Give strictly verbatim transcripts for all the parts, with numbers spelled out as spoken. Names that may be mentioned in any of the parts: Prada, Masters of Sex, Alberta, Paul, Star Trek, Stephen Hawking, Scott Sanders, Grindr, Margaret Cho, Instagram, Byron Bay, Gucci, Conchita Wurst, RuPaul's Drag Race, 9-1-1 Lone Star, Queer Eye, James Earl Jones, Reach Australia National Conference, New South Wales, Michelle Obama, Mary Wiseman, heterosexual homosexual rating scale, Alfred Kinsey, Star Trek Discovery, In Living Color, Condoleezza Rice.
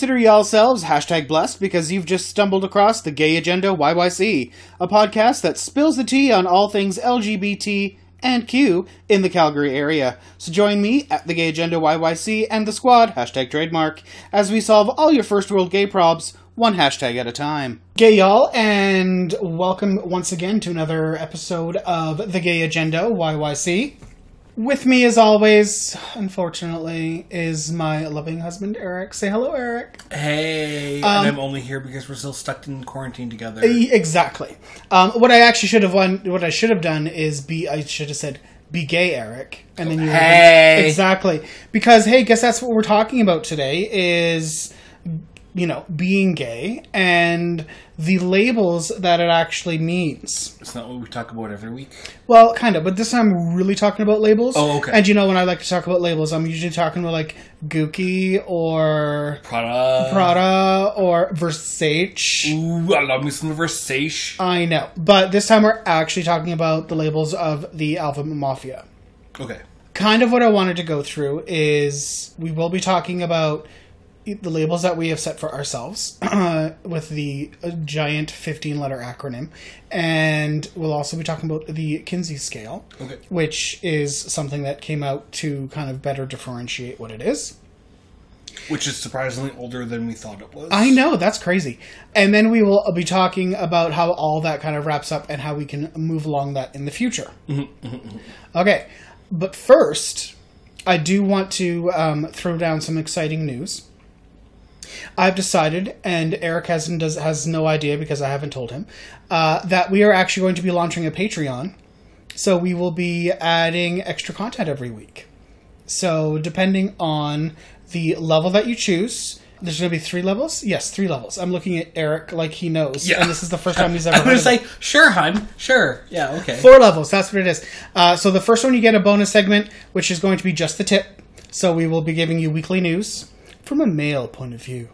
Consider yourselves hashtag blessed because you've just stumbled across the Gay Agenda Y Y C, a podcast that spills the tea on all things L G B T and Q in the Calgary area. So join me at the Gay Agenda Y Y C and the squad, hashtag trademark, as we solve all your first world gay probs, one hashtag at a time. Gay y'all, and welcome once again to another episode of the Gay Agenda Y Y C. With me, as always, unfortunately, is my loving husband, Eric. Say hello, Eric. Hey, um, and I'm only here because we're still stuck in quarantine together. Exactly. Um, what I actually should have won, what I should have done is be, I should have said, be gay, Eric. And then you would have been, exactly. Because, hey, guess that's what we're talking about today is, you know, being gay and the labels that it actually means. It's not what we talk about every week. Well, kind of, but this time we're really talking about labels. Oh, okay. And you know, when I like to talk about labels, I'm usually talking about like Gucci or Prada, Prada or Versace. Ooh, I love me some Versace. I know, but this time we're actually talking about the labels of the Alphabet Mafia. Okay. Kind of what I wanted to go through is we will be talking about the labels that we have set for ourselves uh, with the uh, giant fifteen-letter acronym. And we'll also be talking about the Kinsey scale, okay, which is something that came out to kind of better differentiate what it is. Which is surprisingly older than we thought it was. I know, that's crazy. And then we will be talking about how all that kind of wraps up and how we can move along that in the future. Mm-hmm, mm-hmm, mm-hmm. Okay, but first, I do want to um, throw down some exciting news. I've decided, and Eric has, does, has no idea because I haven't told him, uh, that we are actually going to be launching a Patreon. So we will be adding extra content every week. So depending on the level that you choose, there's going to be three levels? Yes, three levels. I'm looking at Eric like he knows. Yeah. And this is the first time he's ever heard of it. I'm going to say, sure, hon. Sure. Yeah, okay. Four levels. That's what it is. Uh, so the first one, you get a bonus segment, which is going to be just the tip. So we will be giving you weekly news. From a male point of view.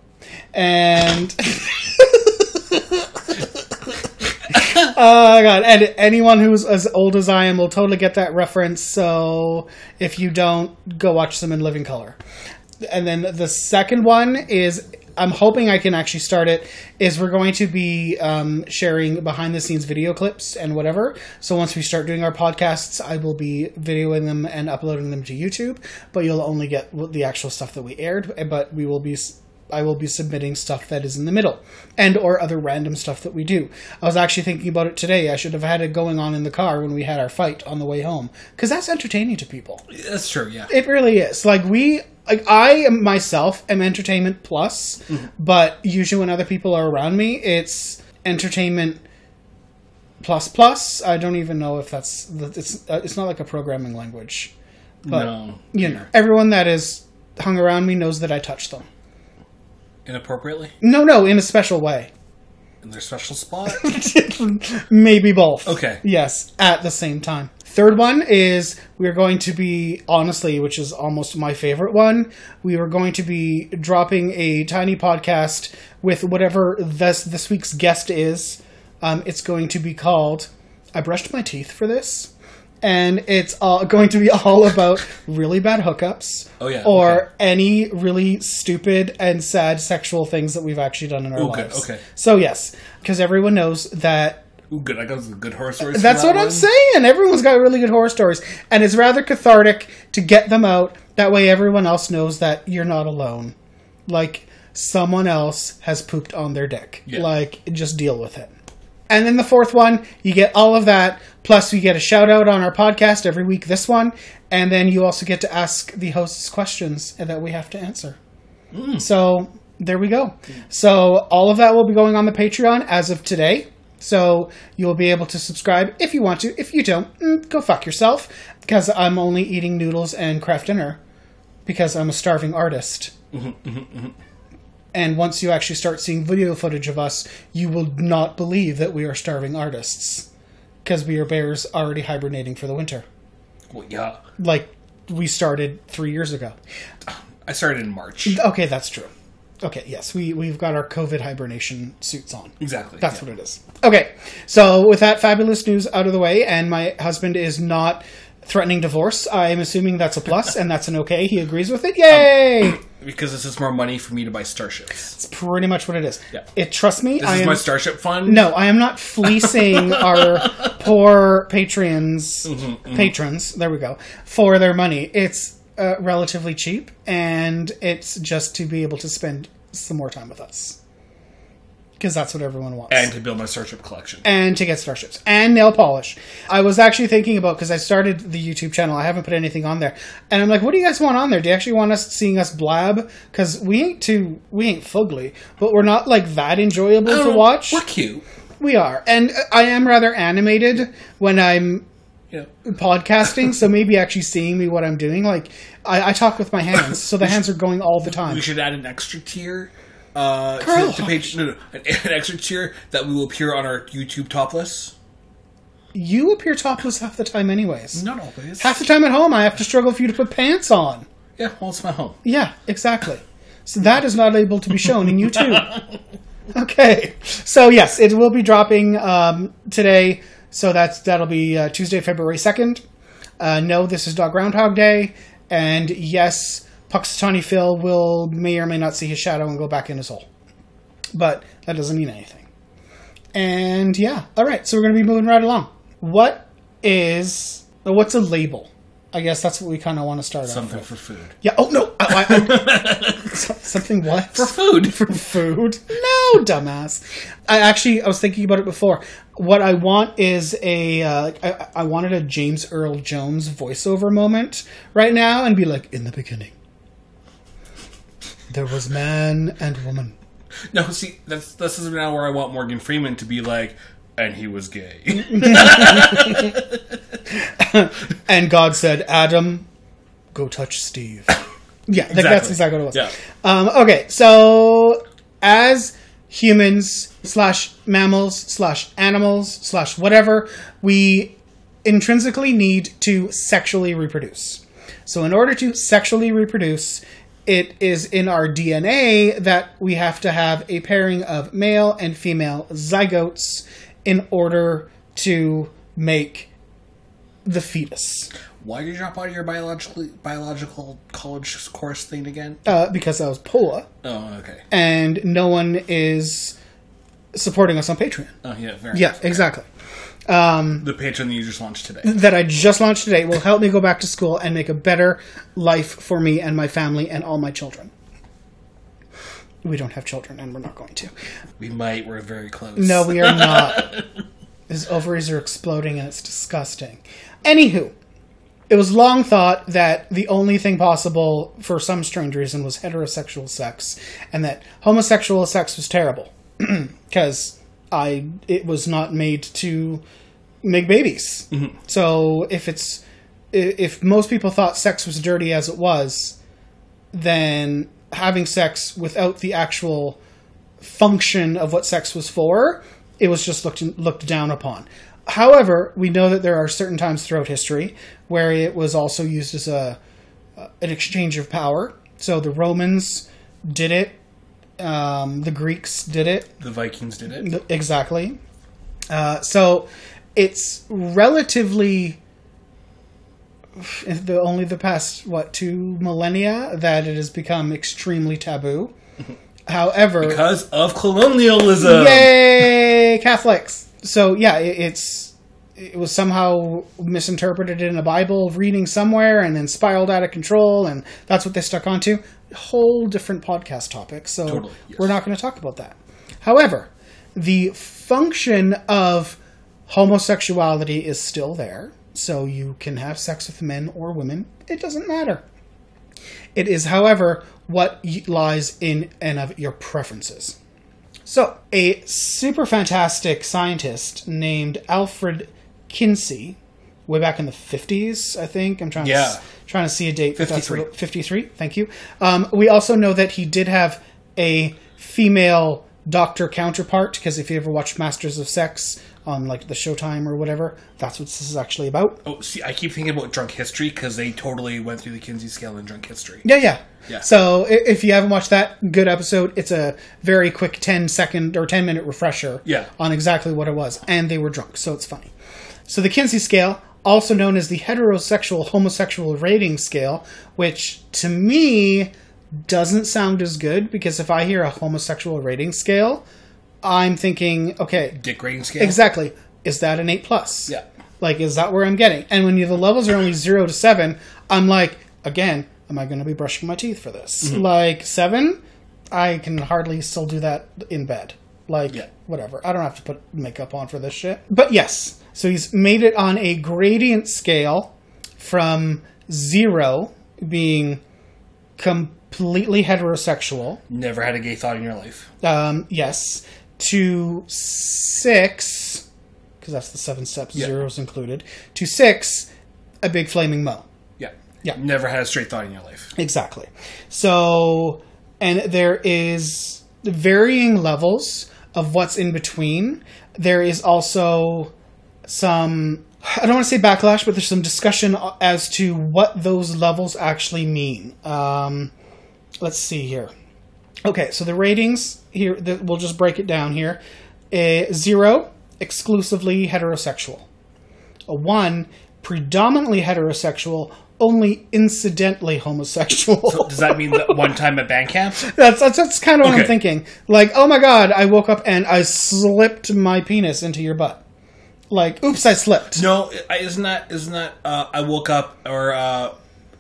And oh my god. And anyone who's as old as I am will totally get that reference. So if you don't, go watch some In Living Color. And then the second one is, I'm hoping I can actually start it, is we're going to be um, sharing behind-the-scenes video clips and whatever. So once we start doing our podcasts, I will be videoing them and uploading them to YouTube. But you'll only get the actual stuff that we aired. But we will be, I will be submitting stuff that is in the middle and or other random stuff that we do. I was actually thinking about it today. I should have had it going on in the car when we had our fight on the way home. Because that's entertaining to people. That's true, yeah. It really is. Like, we... Like, I myself am entertainment plus, mm-hmm. but usually when other people are around me, it's entertainment plus plus. I don't even know if that's... It's it's not like a programming language. But, no. You know, everyone that is hung around me knows that I touch them. Inappropriately? No, no, in a special way. In their special spot? Maybe both. Okay. Yes, at the same time. Third one is we're going to be, honestly, which is almost my favorite one, we are going to be dropping a tiny podcast with whatever this, this week's guest is. Um, it's going to be called, I brushed my teeth for this, and it's all, going to be all about really bad hookups oh, yeah, or okay. any really stupid and sad sexual things that we've actually done in our Ooh, lives. Good, okay. So yes, because everyone knows that Ooh, good. I got some good horror stories. That's that what one. I'm saying. Everyone's got really good horror stories. And it's rather cathartic to get them out. That way everyone else knows that you're not alone. Like, someone else has pooped on their dick. Yeah. Like, just deal with it. And then the fourth one, you get all of that. Plus, you get a shout-out on our podcast every week, this one. And then you also get to ask the hosts questions that we have to answer. Mm. So, there we go. Mm. So, all of that will be going on the Patreon as of today. So you'll be able to subscribe if you want to. If you don't, mm, go fuck yourself. Because I'm only eating noodles and craft dinner. Because I'm a starving artist. Mm-hmm, mm-hmm, mm-hmm. And once you actually start seeing video footage of us, you will not believe that we are starving artists. Because we are bears already hibernating for the winter. Well, yeah. Like, we started three years ago. I started in March. Okay, that's true. Okay, yes, we, we've got our COVID hibernation suits on. Exactly. That's yeah. what it is. Okay, so with that fabulous news out of the way, and my husband is not threatening divorce, I'm assuming that's a plus, and that's an okay. He agrees with it. Yay! Um, because this is more money for me to buy starships. It's pretty much what it is. Yeah. It trust me. This I is am, my starship fund. No, I am not fleecing our poor patrons, mm-hmm, patrons. Mm-hmm. There we go. For their money, it's uh, relatively cheap, and it's just to be able to spend some more time with us. Because that's what everyone wants. And to build my starship collection. And to get starships. And nail polish. I was actually thinking about, because I started the YouTube channel. I haven't put anything on there. And I'm like, what do you guys want on there? Do you actually want us seeing us blab? Because we ain't too, we ain't fugly. But we're not, like, that enjoyable um, to watch. We're cute. We are. And I am rather animated when I'm yeah. podcasting. So maybe actually seeing me what I'm doing. Like, I, I talk with my hands. So the hands are going all the time. We should add an extra tier. Uh, Girl, to, to page, no, no, an, an extra tier that we will appear on our YouTube topless. You appear topless half the time anyways. Not always. Half the time at home I have to struggle for you to put pants on. Yeah, well, it's my home. Yeah, exactly. So that is not able to be shown in YouTube. Okay. So yes, it will be dropping um, today. So that's that'll be uh, Tuesday, February second. Uh, no, this is not Groundhog Day. And yes... Puxatani Phil will may or may not see his shadow and go back in his hole. But that doesn't mean anything. And yeah. Alright, so we're going to be moving right along. What is... What's a label? I guess that's what we kind of want to start something off with. Something for food. Yeah. Oh, no. I, I, I, something what? For food. For food. No, dumbass. I actually, I was thinking about it before. What I want is a, uh, I, I wanted a James Earl Jones voiceover moment right now and be like, in the beginning. There was man and woman. No, see, that's this is now where I want Morgan Freeman to be like, and he was gay. And God said, Adam, go touch Steve. Yeah, exactly. Like that's exactly what it was. Yeah. Um, okay, so as humans slash mammals slash animals slash whatever, we intrinsically need to sexually reproduce. So in order to sexually reproduce... It is in our D N A that we have to have a pairing of male and female zygotes in order to make the fetus. Why did you drop out of your biologically, biological college course thing again? Uh, because I was poor. Oh, okay. And no one is supporting us on Patreon. Oh, yeah, very Yeah, nice. Exactly. Um, the Patreon that you just launched today. That I just launched today will help me go back to school and make a better life for me and my family and all my children. We don't have children and we're not going to. We might. We're very close. No, we are not. His ovaries are exploding and it's disgusting. Anywho, it was long thought that the only thing possible for some strange reason was heterosexual sex and that homosexual sex was terrible. Because... I it was not made to make babies. Mm-hmm. So if it's if most people thought sex was dirty as it was, then having sex without the actual function of what sex was for, it was just looked looked down upon. However, we know that there are certain times throughout history where it was also used as a an exchange of power. So the Romans did it. Um, the Greeks did it. The Vikings did it. Exactly. Uh, so it's relatively the, only the past, what, two millennia that it has become extremely taboo. However... Because of colonialism! Yay! Catholics! So yeah, it, it's it was somehow misinterpreted in a Bible reading somewhere and then spiraled out of control and that's what they stuck onto. Whole different podcast topic, so totally, yes. We're not going to talk about that. However, the function of homosexuality is still there, so you can have sex with men or women. It doesn't matter. It is, however, what lies in and of your preferences. So, a super fantastic scientist named Alfred Kinsey, way back in the fifties, I think. I'm trying, yeah. to, trying to see a date. fifty-three. That's fifty-three, thank you. Um, we also know that he did have a female doctor counterpart, because if you ever watched Masters of Sex on like the Showtime or whatever, that's what this is actually about. Oh, see, I keep thinking about Drunk History, because they totally went through the Kinsey scale in Drunk History. Yeah, yeah. Yeah. So if you haven't watched that, good episode. It's a very quick ten-second or ten-minute refresher yeah. on exactly what it was. And they were drunk, so it's funny. So the Kinsey scale... also known as the heterosexual homosexual rating scale, which to me doesn't sound as good, because if I hear a homosexual rating scale, I'm thinking, okay. Dick rating scale? Exactly. Is that an eight plus? Yeah. Like, is that where I'm getting? And when you, the levels are only zero to seven, I'm like, again, am I going to be brushing my teeth for this? Mm-hmm. Like, seven, I can hardly still do that in bed. Like, yeah. Whatever. I don't have to put makeup on for this shit. But yes, so he's made it on a gradient scale from zero being completely heterosexual. Never had a gay thought in your life. Um, yes. To six, because that's the seven steps, yeah. zeros included. To six, a big flaming mo. Yeah. Yeah. Never had a straight thought in your life. Exactly. So, and there is varying levels of what's in between. There is also some, I don't want to say backlash, but there's some discussion as to what those levels actually mean. Um, let's see here. Okay, so the ratings here, the, we'll just break it down here. A zero, exclusively heterosexual. A one, predominantly heterosexual, only incidentally homosexual. So does that mean that one time at band camp? That's, that's, that's kind of what okay. I'm thinking. Like, oh my God, I woke up and I slipped my penis into your butt. Like, oops, I slipped. No, isn't that, isn't that, uh, I woke up, or, uh,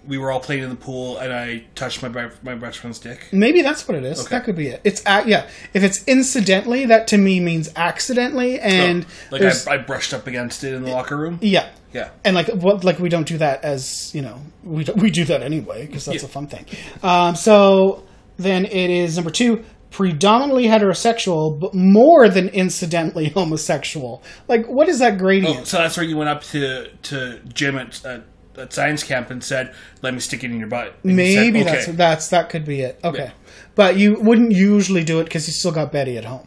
we were all playing in the pool and I touched my my best friend's dick? Maybe that's what it is. Okay. That could be it. It's, uh, yeah. If it's incidentally, that to me means accidentally, and... No. Like, I, I brushed up against it in the it, locker room? Yeah. Yeah. And, like, what, like we don't do that as, you know, we do, we do that anyway, because that's yeah. a fun thing. Um, so, then it is number two. Predominantly heterosexual, but more than incidentally homosexual. Like, what is that gradient? Oh, so that's where you went up to to Jim at, uh, at science camp and said, "Let me stick it in your butt." And maybe said, okay. that's that's that could be it. Okay, yeah. But you wouldn't usually do it because you still got Betty at home.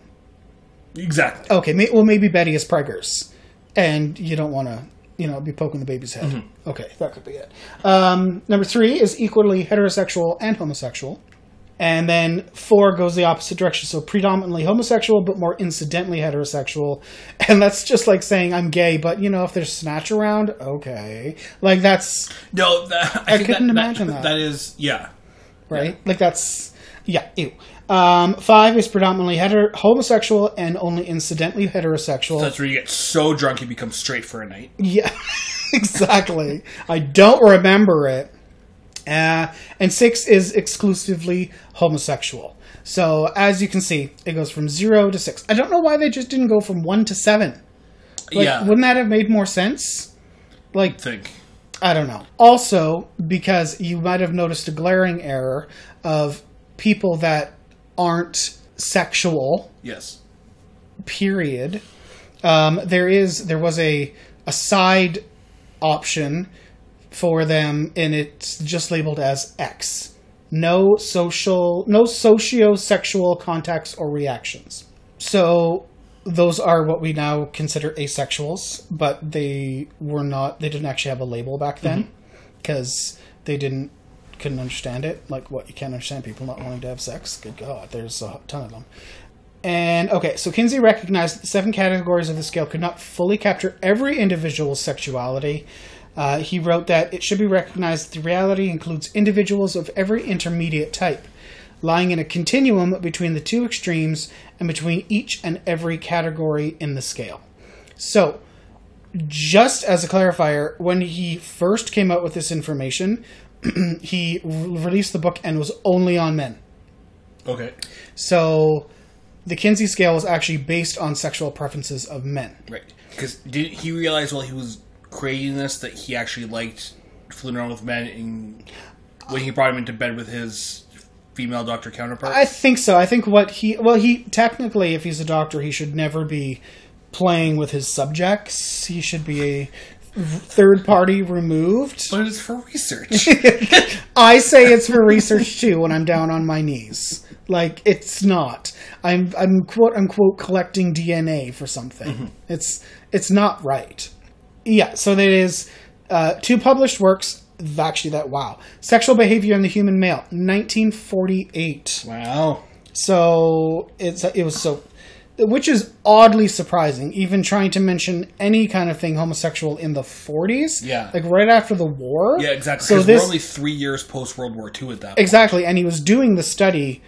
Exactly. Okay. May, well, maybe Betty is preggers, and you don't want to, you know, be poking the baby's head. Mm-hmm. Okay, that could be it. Um, number three is equally heterosexual and homosexual. And then four goes the opposite direction. So predominantly homosexual, but more incidentally heterosexual. And that's just like saying I'm gay, but, you know, if there's snatch around, okay. Like, that's... No, that, I, I couldn't that, imagine that, that. That is, yeah. Right? Yeah. Like, that's... Yeah, ew. Um, five is predominantly heter- homosexual and only incidentally heterosexual. So that's where you get so drunk you become straight for a night. Yeah, exactly. I don't remember it. Uh, and six is exclusively homosexual. So, as you can see, it goes from zero to six. I don't know why they just didn't go from one to seven. Like, yeah. Wouldn't that have made more sense? Like, I think. I don't know. Also, because you might have noticed a glaring error of people that aren't sexual. Yes. Period. Um, there is, there was a, a side option for them, and it's just labeled as X. No social, no socio-sexual contacts or reactions. So those are what we now consider asexuals, but they were not, they didn't actually have a label back then, because mm-hmm. they didn't, couldn't understand it. Like, what, you can't understand people not wanting to have sex? Good God, there's a ton of them. And, okay, so Kinsey recognized that the seven categories of the scale could not fully capture every individual's sexuality. Uh, he wrote that it should be recognized that the reality includes individuals of every intermediate type, lying in a continuum between the two extremes and between each and every category in the scale. So, just as a clarifier, when he first came out with this information, he released the book and was only on men. Okay. So, the Kinsey scale was actually based on sexual preferences of men. Right. Because didn't he realize while he was craziness that he actually liked fooling around with men in, when he brought him into bed with his female doctor counterpart? I think so. I think what he... Well, he... Technically, if he's a doctor, he should never be playing with his subjects. He should be a third party removed. But it's for research. I say it's for research, too, when I'm down on my knees. Like, it's not. I'm, I'm quote-unquote collecting D N A for something. Mm-hmm. It's, it's not right. Yeah, so there is uh, two published works. Actually, that, wow. Sexual Behavior in the Human Male, nineteen forty-eight. Wow. So, it's, it was so... which is oddly surprising, even trying to mention any kind of thing homosexual in the forties. Yeah. Like, right after the war. Yeah, exactly. So this, we're only three years post-World War Two at that point. Exactly, and he was doing the study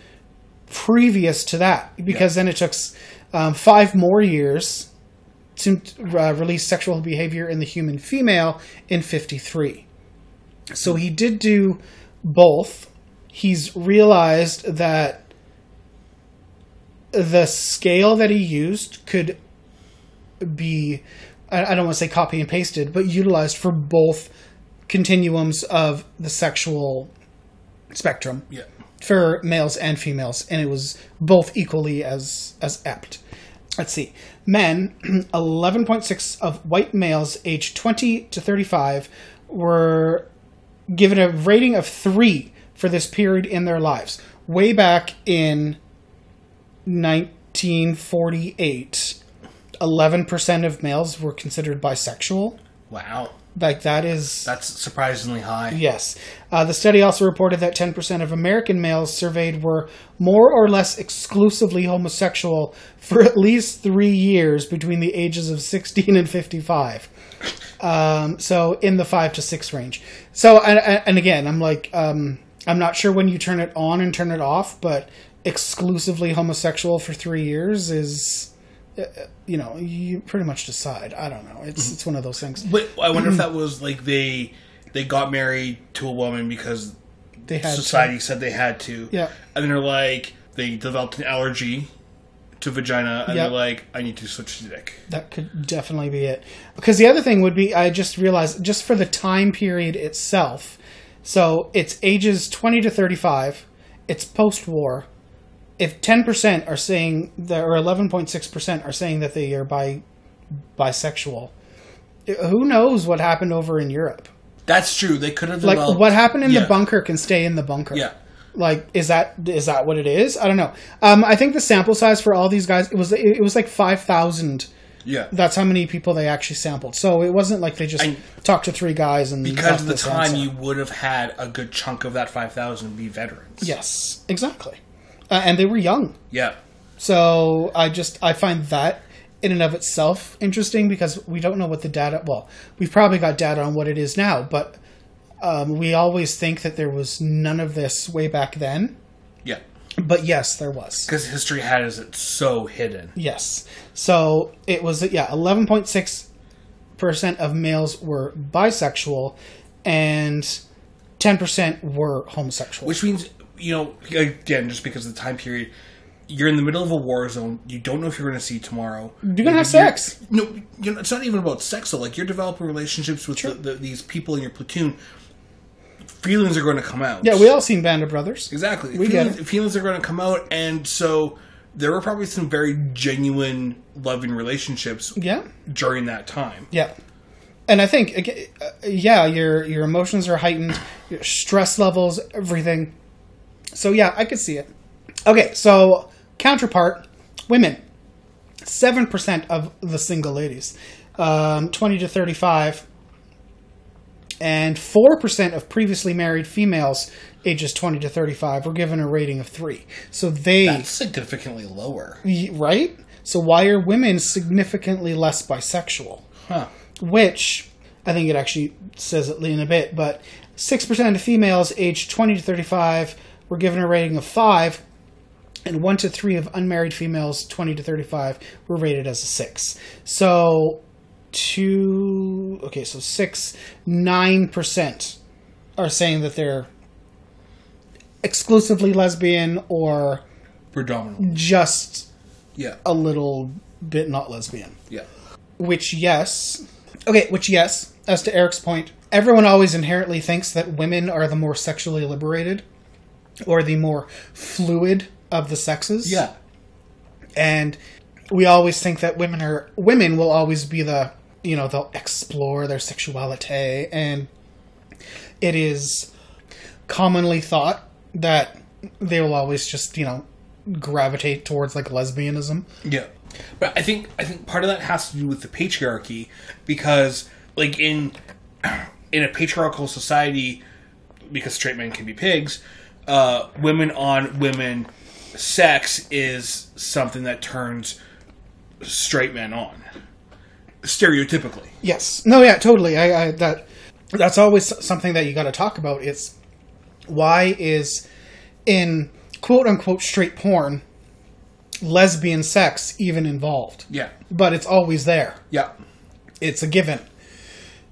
previous to that, because yeah. then it took um, five more years to uh, release sexual behavior in the human female in fifty-three. So he did do both. He's realized that the scale that he used could be, I don't want to say copy and pasted, but utilized for both continuums of the sexual spectrum. Yeah. For males and females, and it was both equally as, as apt. Let's see. Men, eleven point six of white males aged twenty to thirty-five were given a rating of three for this period in their lives. Way back in nineteen forty-eight, eleven percent of males were considered bisexual. Wow. Like, that is... That's surprisingly high. Yes. Uh, the study also reported that ten percent of American males surveyed were more or less exclusively homosexual for at least three years between the ages of sixteen and fifty-five. Um, so, in the five to six range. So, and, and again, I'm like, um, I'm not sure when you turn it on and turn it off, but exclusively homosexual for three years is... You know, you pretty much decide. I don't know. It's mm-hmm. it's one of those things. But I wonder if that was like they they got married to a woman because they had society to. said they had to. Yeah. And they're like, they developed an allergy to vagina, and yep. they're like, I need to switch to dick. That could definitely be it. Because the other thing would be, I just realized, just for the time period itself, so it's ages twenty to thirty-five, it's post-war. If ten percent are saying, that, or eleven point six percent are saying that they are bi- bisexual, who knows what happened over in Europe? That's true. They could have developed... Like, what happened in yeah. the bunker can stay in the bunker. Yeah. Like, is that is that what it is? I don't know. Um, I think the sample size for all these guys, it was it was like five thousand. Yeah. That's how many people they actually sampled. So it wasn't like they just I, talked to three guys and... Because of the time, you would have had a good chunk of that five thousand be veterans. Yes, exactly. Uh, and they were young. Yeah. So I just, I find that in and of itself interesting because we don't know what the data, well, we've probably got data on what it is now, but um, we always think that there was none of this way back then. Yeah. But yes, there was. Because history has it so hidden. Yes. So it was, yeah, eleven point six percent of males were bisexual and ten percent were homosexual. Which means... You know, again, just because of the time period, you're in the middle of a war zone. You don't know if you're going to see tomorrow. You're going to have sex. No, you know, it's not even about sex, though. Like, you're developing relationships with the, the, these people in your platoon. Feelings are going to come out. Yeah, we all seen Band of Brothers. Exactly. We feelings, get it. Feelings are going to come out, and so there were probably some very genuine, loving relationships yeah. during that time. Yeah. And I think, yeah, your your emotions are heightened, your stress levels, everything. So, yeah, I could see it. Okay, so counterpart, women. seven percent of the single ladies, um, twenty to thirty-five. And four percent of previously married females ages twenty to thirty-five were given a rating of three. So they... That's significantly lower. Right? So why are women significantly less bisexual? Huh. Which, I think it actually says it in a bit, but six percent of females aged twenty to thirty-five... were given a rating of five, and one to three of unmarried females, twenty to thirty-five, were rated as a six. So, two, okay, so six, nine percent are saying that they're exclusively lesbian or predominantly just yeah. a little bit not lesbian. Yeah. Which, yes, okay, which, yes, as to Eric's point, everyone always inherently thinks that women are the more sexually liberated. Or the more fluid of the sexes. Yeah. And we always think that women are women will always be the, you know, they'll explore their sexuality. And it is commonly thought that they will always just, you know, gravitate towards like lesbianism. Yeah. But I think I think part of that has to do with the patriarchy, because like in in a patriarchal society, because straight men can be pigs, Uh, women on women sex is something that turns straight men on, stereotypically. Yes. No, yeah, totally. I, I that that's always something that you got to talk about. It's why is in quote unquote straight porn lesbian sex even involved? Yeah. But it's always there. Yeah. It's a given.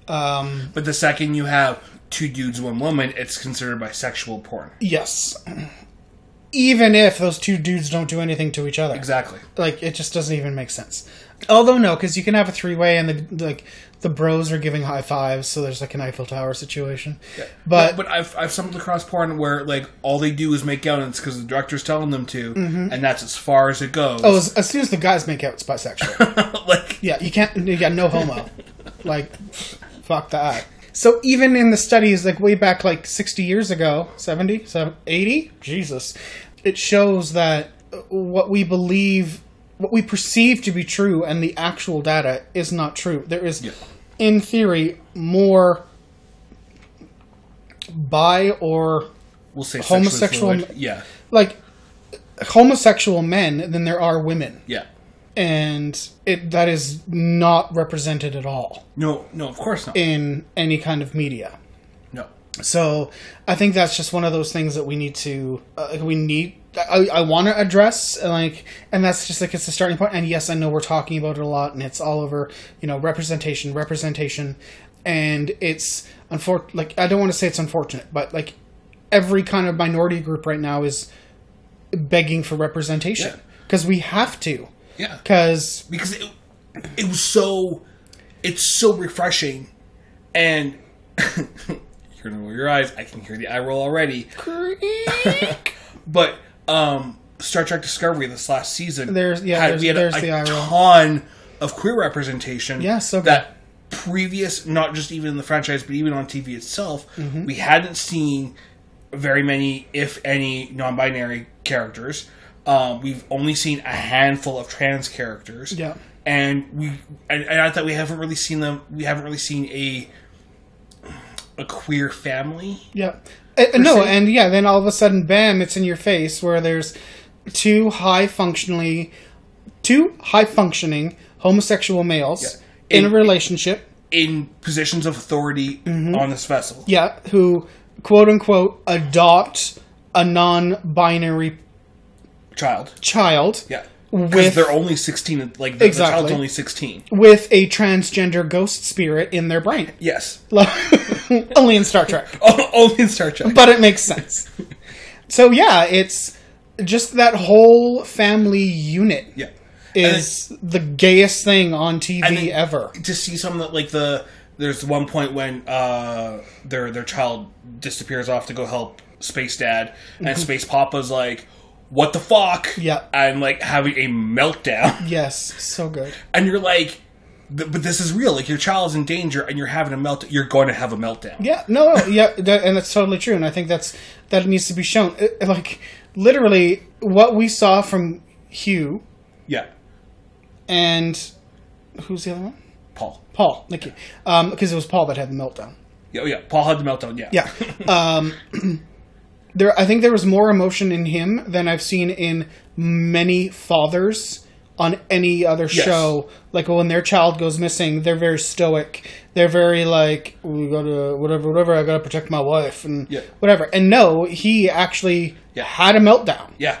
Um, but the second you have two dudes, one woman, it's considered bisexual porn. Yes. Even if those two dudes don't do anything to each other. Exactly. Like, it just doesn't even make sense. Although, no, because you can have a three-way and, the like, the bros are giving high fives, so there's, like, an Eiffel Tower situation. Yeah. But, but, but I've, I've stumbled across porn where, like, all they do is make out, and it's because the director's telling them to, mm-hmm. and that's as far as it goes. Oh, as, as soon as the guys make out, it's bisexual. Like... Yeah, you can't... Yeah, no homo. Like... Fuck that. So even in the studies, like way back like sixty years ago, seventy, eighty, Jesus, it shows that what we believe, what we perceive to be true and the actual data is not true. There is, yeah. in theory, more bi or we'll say homosexual, yeah. like homosexual men than there are women. Yeah. And it, that is not represented at all. No, no, of course not. In any kind of media. No. So I think that's just one of those things that we need to, uh, we need, I, I want to address, like, and that's just like, it's the starting point. And yes, I know we're talking about it a lot and it's all over, you know, representation, representation. And it's, unfor- like, I don't want to say it's unfortunate, but like every kind of minority group right now is begging for representation. Yeah. 'Cause we have to. Yeah, because because it, it was so it's so refreshing, and you're gonna roll your eyes. I can hear the eye roll already. Creak. But um, Star Trek Discovery this last season, there's yeah, had, there's, we had there's a, the a eye ton roll. Of queer representation. Yeah, so good. That previous, not just even in the franchise, but even on T V itself, mm-hmm. we hadn't seen very many, if any, non-binary characters. Um, we've only seen a handful of trans characters, yeah, and we and, and I thought we haven't really seen them. We haven't really seen a a queer family, yeah. Uh, no, and yeah, then all of a sudden, bam! It's in your face where there's two high functionally, two high functioning homosexual males yeah. in, in a relationship in positions of authority mm-hmm. on this vessel, yeah, who quote unquote adopt a non-binary person. Child. Child. Yeah. Because they're only sixteen. Like, the, exactly. the child's only sixteen. With a transgender ghost spirit in their brain. Yes. Only in Star Trek. Oh, only in Star Trek. But it makes sense. So, yeah, it's just that whole family unit yeah. is then, the gayest thing on T V ever. To see some of the, like, the... There's one point when uh, their their child disappears off to go help Space Dad, and mm-hmm. Space Papa's like... What the fuck? Yeah. And, like, having a meltdown. Yes. So good. And you're like, th- but this is real. Like, your child's in danger and you're having a meltdown. You're going to have a meltdown. Yeah. No, no yeah. That, and that's totally true. And I think that's, that needs to be shown. It, like, literally, what we saw from Hugh. Yeah. And who's the other one? Paul. Paul. Thank you. Um, because it was Paul that had the meltdown. Yeah. Yeah. Paul had the meltdown. Yeah. Yeah. Um... There, I think there was more emotion in him than I've seen in many fathers on any other yes. show. Like, when their child goes missing, they're very stoic. They're very like, we gotta, whatever, whatever, I gotta protect my wife and yeah. whatever. And no, he actually yeah. had a meltdown. Yeah.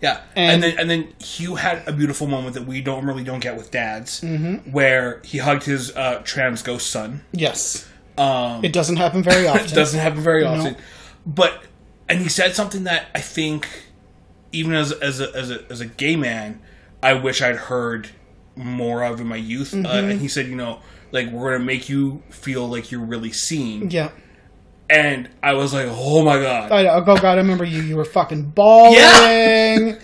Yeah. And, and then and then Hugh had a beautiful moment that we don't really don't get with dads, mm-hmm. where he hugged his uh, trans ghost son. Yes. Um, it doesn't happen very often. It doesn't happen very often. No. But... And he said something that I think, even as as a, as a as a gay man, I wish I'd heard more of in my youth. Mm-hmm. Uh, and he said, you know, like, we're gonna make you feel like you're really seen. Yeah. And I was like, oh my god. I know. Oh god, I remember you. You were fucking bawling. Yeah.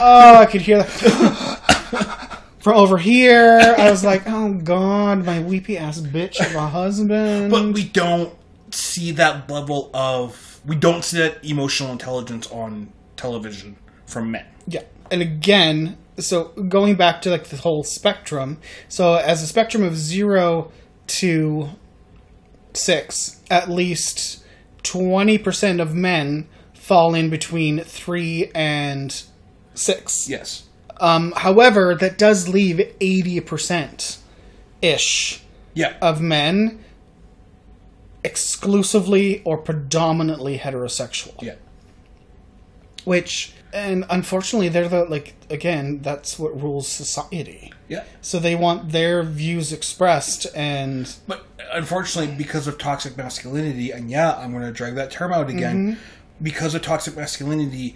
Oh, I could hear that from over here. I was like, oh god, my weepy ass bitch of a husband. But we don't see that level of. We don't see that emotional intelligence on television from men. Yeah. And again, so going back to like the whole spectrum. So as a spectrum of zero to six, at least twenty percent of men fall in between three and six. Yes. Um, however, that does leave eighty percent-ish yeah. of men exclusively or predominantly heterosexual. Yeah. Which, and unfortunately, they're the, like, again, that's what rules society. Yeah. So they want their views expressed, and... But unfortunately, because of toxic masculinity, and yeah, I'm going to drag that term out again, mm-hmm. because of toxic masculinity...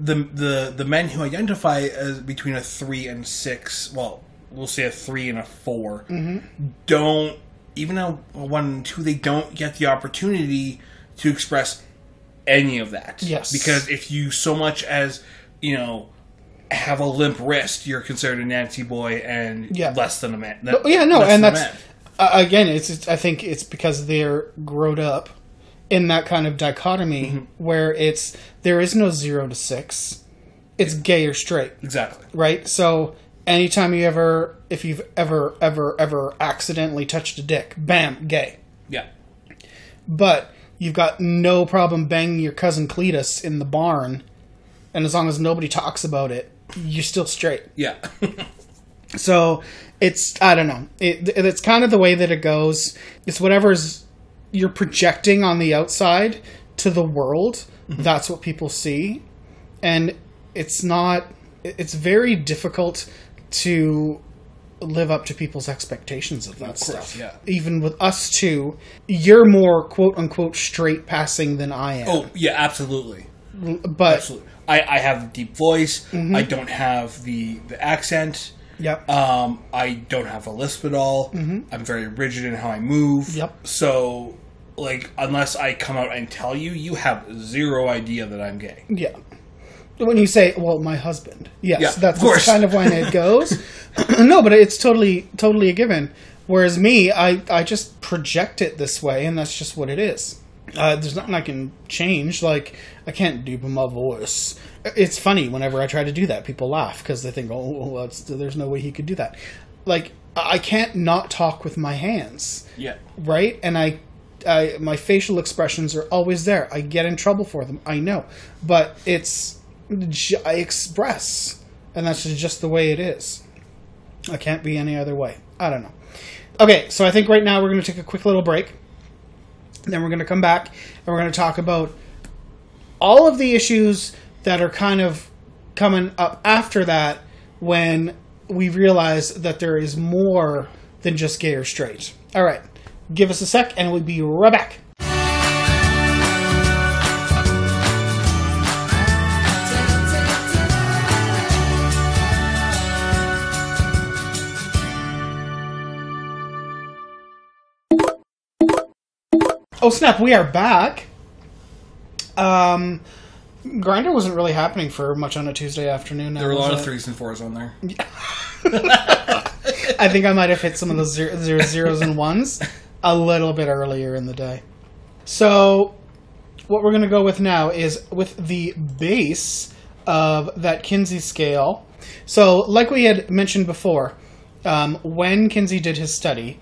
The, the the men who identify as between a three and six, well, we'll say a three and a four, mm-hmm. don't, even a one and two, they don't get the opportunity to express any of that. Yes. Because if you so much as, you know, have a limp wrist, you're considered a Nancy boy and yeah. less than a man. That, yeah, no, and that's, uh, again, it's, it's I think it's because they're grown up in that kind of dichotomy mm-hmm. where it's, there is no zero to six. It's yeah. gay or straight. Exactly. Right? So anytime you ever, if you've ever, ever, ever accidentally touched a dick, bam, gay. Yeah. But you've got no problem banging your cousin Cletus in the barn, and as long as nobody talks about it, you're still straight. Yeah. So it's, I don't know. It, it's kind of the way that it goes. It's whatever's, you're projecting on the outside to the world. Mm-hmm. That's what people see. And it's not... It's very difficult to live up to people's expectations of that of course, stuff. Yeah. Even with us two, you're more quote-unquote straight-passing than I am. Oh, yeah, absolutely. But... Absolutely. I, I have a deep voice. Mm-hmm. I don't have the, the accent. Yep. Um, I don't have a lisp at all. Mm-hmm. I'm very rigid in how I move. Yep. So... Like, unless I come out and tell you, you have zero idea that I'm gay. Yeah. When you say, well, my husband. Yes, yeah, that's, that's kind of when it goes. No, but it's totally totally a given. Whereas me, I, I just project it this way, and that's just what it is. Uh, there's nothing I can change. Like, I can't do my voice. It's funny, whenever I try to do that, people laugh, because they think, oh, well, it's, there's no way he could do that. Like, I can't not talk with my hands. Yeah. Right? And I... I, my facial expressions are always there. I get in trouble for them. I know. But it's... I express. And that's just the way it is. I can't be any other way. I don't know. Okay, so I think right now we're going to take a quick little break. Then we're going to come back and we're going to talk about all of the issues that are kind of coming up after that when we realize that there is more than just gay or straight. All right. Give us a sec, and we'll be right back. Oh, snap. We are back. Um, Grindr wasn't really happening for much on a Tuesday afternoon. Now, there were a lot of it? threes and fours on there. Yeah. I think I might have hit some of those zero, zero, zeros and ones. A little bit earlier in the day. So, what we're going to go with now is with the base of that Kinsey scale. So, like we had mentioned before, um, when Kinsey did his study,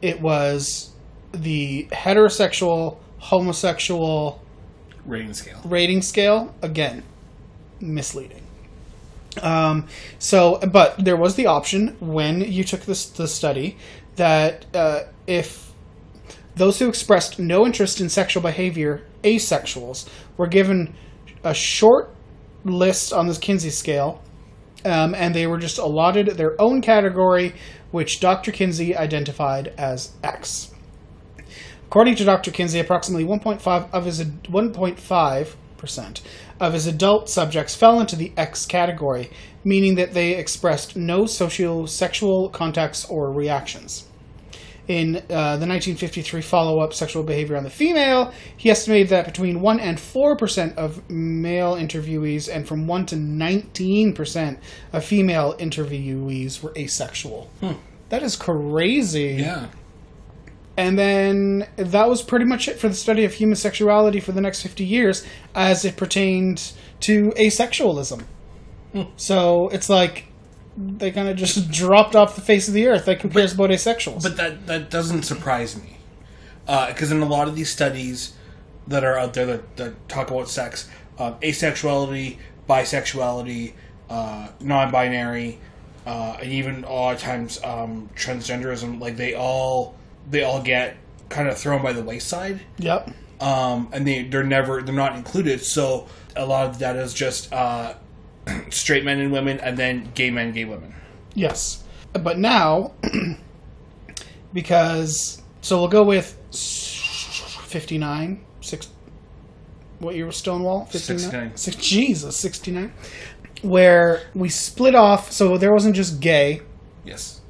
it was the heterosexual, homosexual... Rating scale. Rating scale. Again, misleading. Um, so, but there was the option when you took this the study that uh, if... Those who expressed no interest in sexual behavior, asexuals, were given a short list on this Kinsey scale, um, and they were just allotted their own category, which Doctor Kinsey identified as X. According to Doctor Kinsey, approximately one point five percent of his adult subjects fell into the X category, meaning that they expressed no sociosexual contacts or reactions. In uh, the nineteen fifty-three follow-up Sexual Behavior on the Female, he estimated that between one and four percent of male interviewees and from one to nineteen percent of female interviewees were asexual. Hmm. That is crazy. Yeah. And then that was pretty much it for the study of human sexuality for the next fifty years as it pertained to asexualism. Hmm. So it's like... They kind of just dropped off the face of the earth. Like, who cares but, about asexuals? But that, that doesn't surprise me. Because uh, in a lot of these studies that are out there that, that talk about sex, um, asexuality, bisexuality, uh, non-binary, uh, and even a lot of times um, transgenderism. Like they all they all get kind of thrown by the wayside. Yep. Um, and they they're never they're not included. So a lot of that is just uh, straight men and women, and then gay men, gay women. Yes, but now because so we'll go with fifty-nine six. What year was Stonewall? sixty-nine Six, Jesus, sixty-nine Where we split off, so there wasn't just gay. Yes.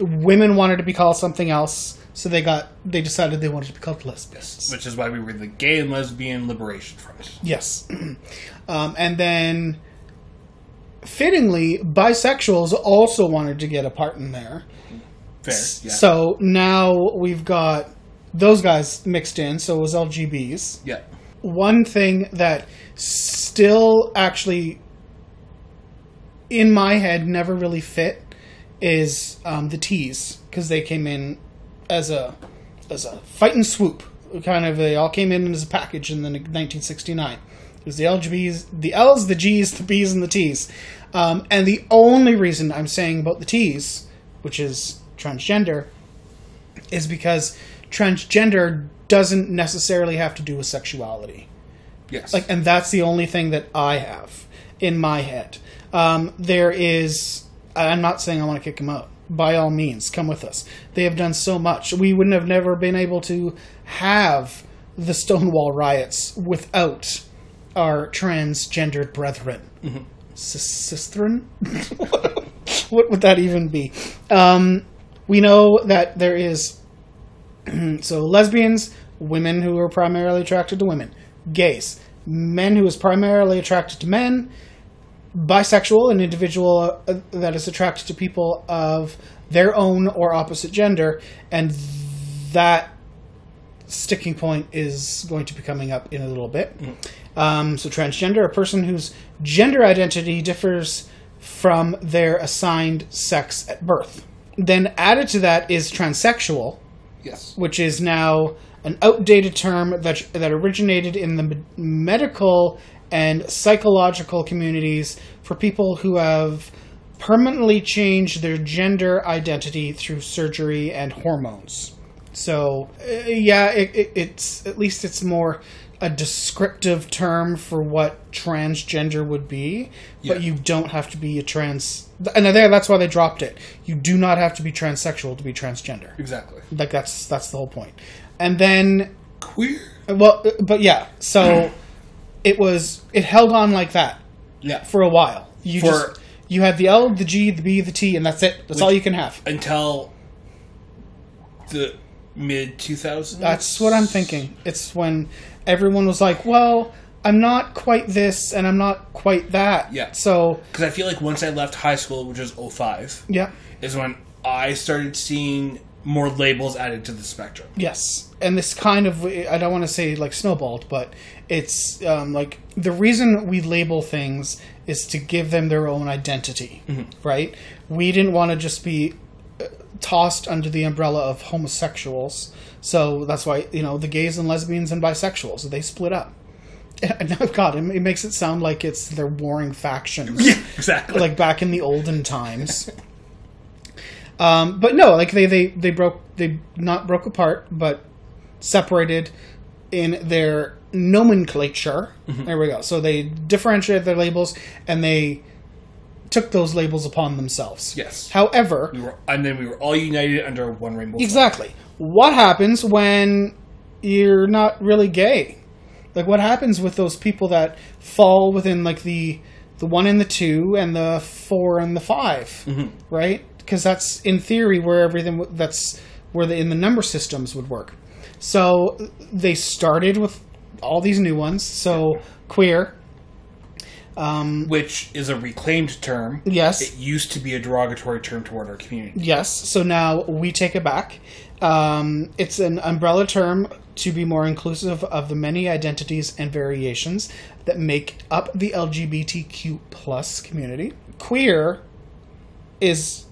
Women wanted to be called something else, so they got they decided they wanted to be called lesbians. Which is why we were the Gay and Lesbian Liberation Front. Yes. um, and then, fittingly, bisexuals also wanted to get a part in there. Fair, yeah. So now we've got those guys mixed in, so it was L G Bs. Yeah. One thing that still actually in my head never really fit is um, the T's, because they came in as a as a fight and swoop kind of. They all came in as a package in the nineteen sixty-nine. It was the L G Bs, the L's, the G's, the B's, and the T's. Um, and the only reason I'm saying about the T's, which is transgender, is because transgender doesn't necessarily have to do with sexuality. Yes. Like, and that's the only thing that I have in my head. Um, there is... I'm not saying I want to kick them out. By all means, come with us. They have done so much. We wouldn't have never been able to have the Stonewall riots without our transgendered brethren. Mm-hmm. Sistren? What would that even be? Um, we know that there is... so lesbians... women who are primarily attracted to women, gays, men who is primarily attracted to men, bisexual, an individual that is attracted to people of their own or opposite gender, and that sticking point is going to be coming up in a little bit. Mm. Um, so transgender, a person whose gender identity differs from their assigned sex at birth. Then added to that is transsexual, yes, which is now... an outdated term that that originated in the med- medical and psychological communities for people who have permanently changed their gender identity through surgery and hormones. So, uh, yeah, it, it, it's at least it's more a descriptive term for what transgender would be, yeah. But you don't have to be a trans... And there, that's why they dropped it. You do not have to be transsexual to be transgender. Exactly. Like, that's that's the whole point. And then queer. Well, but yeah. So mm. it was. It held on like that. Yeah. For a while, you for, just you had the L, the G, the B, the T, and that's it. That's which, all you can have until the mid two thousands. That's what I'm thinking. It's when everyone was like, "Well, I'm not quite this, and I'm not quite that." Yeah. So because I feel like once I left high school, which was oh five, yeah, is when I started seeing more labels added to the spectrum. Yes. And this kind of, I don't want to say like snowballed, but it's um, like the reason we label things is to give them their own identity, mm-hmm. right? We didn't want to just be tossed under the umbrella of homosexuals. So that's why, you know, the gays and lesbians and bisexuals, they split up. God, it makes it sound like it's they're warring factions. Yeah, exactly. Like back in the olden times. Um, but no, like they, they, they broke, they not broke apart, but separated in their nomenclature. Mm-hmm. There we go. So they differentiated their labels and they took those labels upon themselves. Yes. However. We were, and then we were all united under one rainbow. Exactly. Flag. What happens when you're not really gay? Like what happens with those people that fall within like the, the one and the two and the four and the five, mm-hmm. right? Because that's in theory where everything that's where the in the number systems would work. So they started with all these new ones. So queer, um, which is a reclaimed term. Yes, it used to be a derogatory term toward our community. Yes, so now we take it back. Um, it's an umbrella term to be more inclusive of the many identities and variations that make up the L G B T Q plus community. Queer is,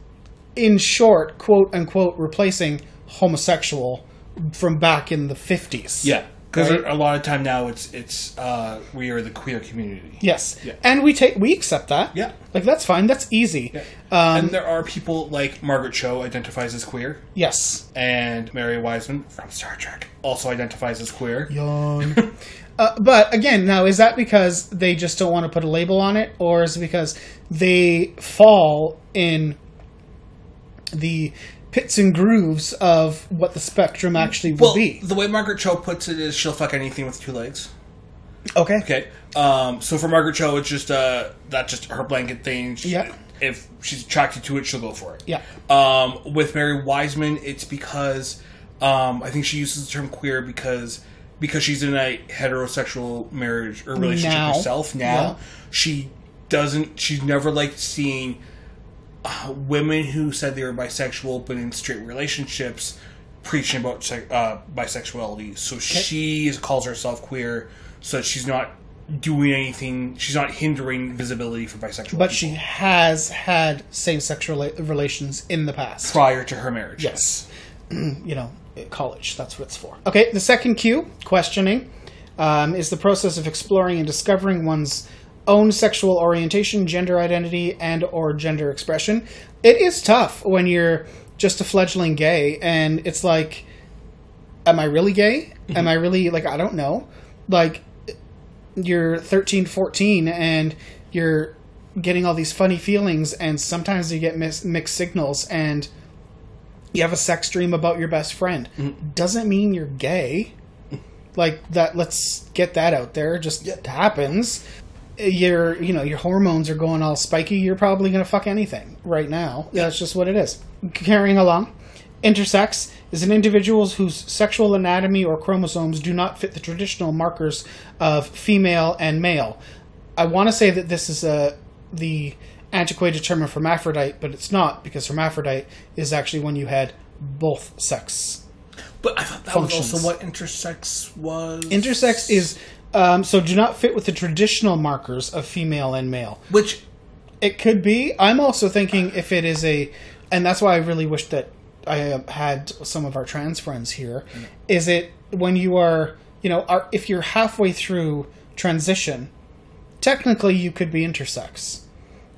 in short, quote unquote, replacing homosexual from back in the fifties. Yeah. Because right? a lot of time now it's it's uh, we are the queer community. Yes, yeah. And we take we accept that. Yeah, like that's fine. That's easy. Yeah. Um, and there are people like Margaret Cho identifies as queer. Yes, and Mary Wiseman from Star Trek also identifies as queer. Yawn. uh, but again, now is that because they just don't want to put a label on it, or is it because they fall in the pits and grooves of what the spectrum actually will well, be. The way Margaret Cho puts it is she'll fuck anything with two legs. Okay. Okay. Um, so for Margaret Cho, it's just uh, that's just her blanket thing. She, yeah. If she's attracted to it, she'll go for it. Yeah. Um, with Mary Wiseman, it's because um, I think she uses the term queer because because she's in a heterosexual marriage or relationship now. herself now. Yeah. She doesn't. She's never liked seeing. Uh, women who said they were bisexual but in straight relationships preaching about se- uh, bisexuality. So okay. she is, calls herself queer, so she's not doing anything, she's not hindering visibility for bisexual But people. She has had same-sex rela- relations in the past. Prior to her marriage. Yes. You know, college, that's what it's for. Okay, the second cue, questioning, um, is the process of exploring and discovering one's own sexual orientation, gender identity, and or gender expression. It is tough when you're just a fledgling gay and it's like, am I really gay? Mm-hmm. Am I really, like, I don't know. Like, you're thirteen, fourteen and you're getting all these funny feelings and sometimes you get mis- mixed signals and you have a sex dream about your best friend. Mm-hmm. Doesn't mean you're gay. Like, that. Let's get that out there. Just yeah. It happens. Your, you know, your hormones are going all spiky. You're probably going to fuck anything right now. Yeah. That's just what it is. Carrying along, intersex is an individual whose sexual anatomy or chromosomes do not fit the traditional markers of female and male. I want to say that this is a the antiquated term of hermaphrodite, but it's not, because hermaphrodite is actually when you had both sex. But I thought that functions. was also what intersex was. Intersex is. Um, so do not fit with the traditional markers of female and male. Which it could be. I'm also thinking if it is a... And that's why I really wish that I had some of our trans friends here. Mm-hmm. Is it when you are... You know, are, if you're halfway through transition, technically you could be intersex.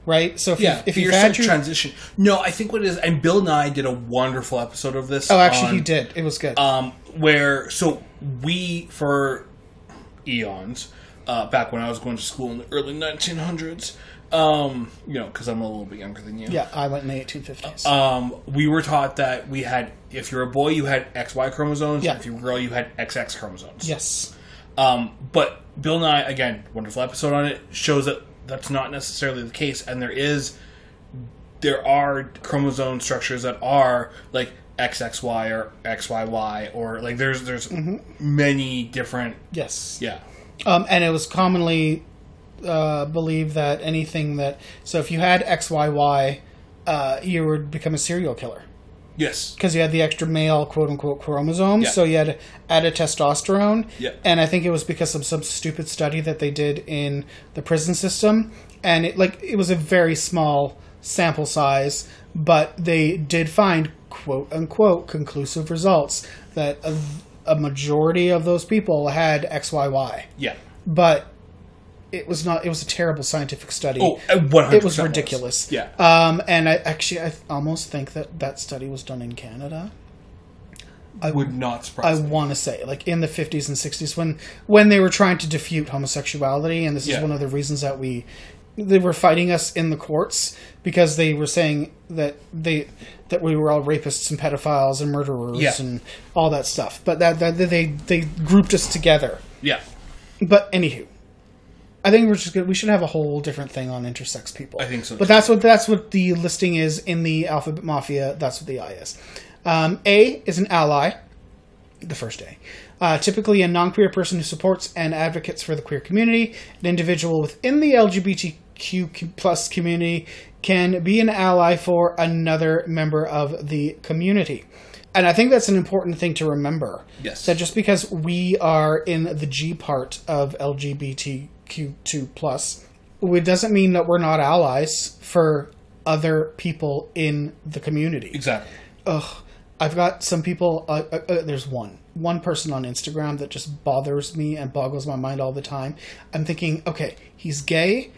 Right? So if, yeah, you, if you're still your... transition... No, I think what it is... And Bill Nye did a wonderful episode of this. Oh, actually on, he did. It was good. Um, where... So we, for... eons, uh, back when I was going to school in the early nineteen hundreds, um, you know, because I'm a little bit younger than you. Yeah, I went in the eighteen fifties. Um, we were taught that we had, if you're a boy, you had X Y chromosomes, yeah. If you're a girl, you had X X chromosomes. Yes. Um, but Bill Nye, again, wonderful episode on it, shows that that's not necessarily the case, and there is, there are chromosome structures that are, like, X X Y or X Y Y or like there's there's mm-hmm. many different yes yeah um, and it was commonly uh, believed that anything that so if you had X Y Y uh, you would become a serial killer yes because you had the extra male quote unquote chromosomes yeah. So you had to add a testosterone yeah. And I think it was because of some stupid study that they did in the prison system and it like it was a very small sample size but they did find quote unquote conclusive results that a, a majority of those people had X Y Y. Yeah, but it was not. It was a terrible scientific study. Oh, one hundred percent it was ridiculous. Was. Yeah. Um, and I actually I almost think that that study was done in Canada. I would not surprise I want to say like in the fifties and sixties when when they were trying to defute homosexuality, and this yeah. is one of the reasons that we. They were fighting us in the courts because they were saying that they that we were all rapists and pedophiles and murderers yeah. and all that stuff. But that, that they they grouped us together. Yeah. But anywho, I think we're just gonna, we should have a whole different thing on intersex people. I think so. But too. that's what that's what the listing is in the Alphabet Mafia. That's what the I is. Um, A is an ally. The first A. Uh, typically a non-queer person who supports and advocates for the queer community. An individual within the L G B T Q plus community can be an ally for another member of the community. And I think that's an important thing to remember. Yes. That just because we are in the G part of L G B T Q two plus, it doesn't mean that we're not allies for other people in the community. Exactly. Ugh. I've got some people, uh, uh, there's one, one person on Instagram that just bothers me and boggles my mind all the time. I'm thinking, okay, he's gay,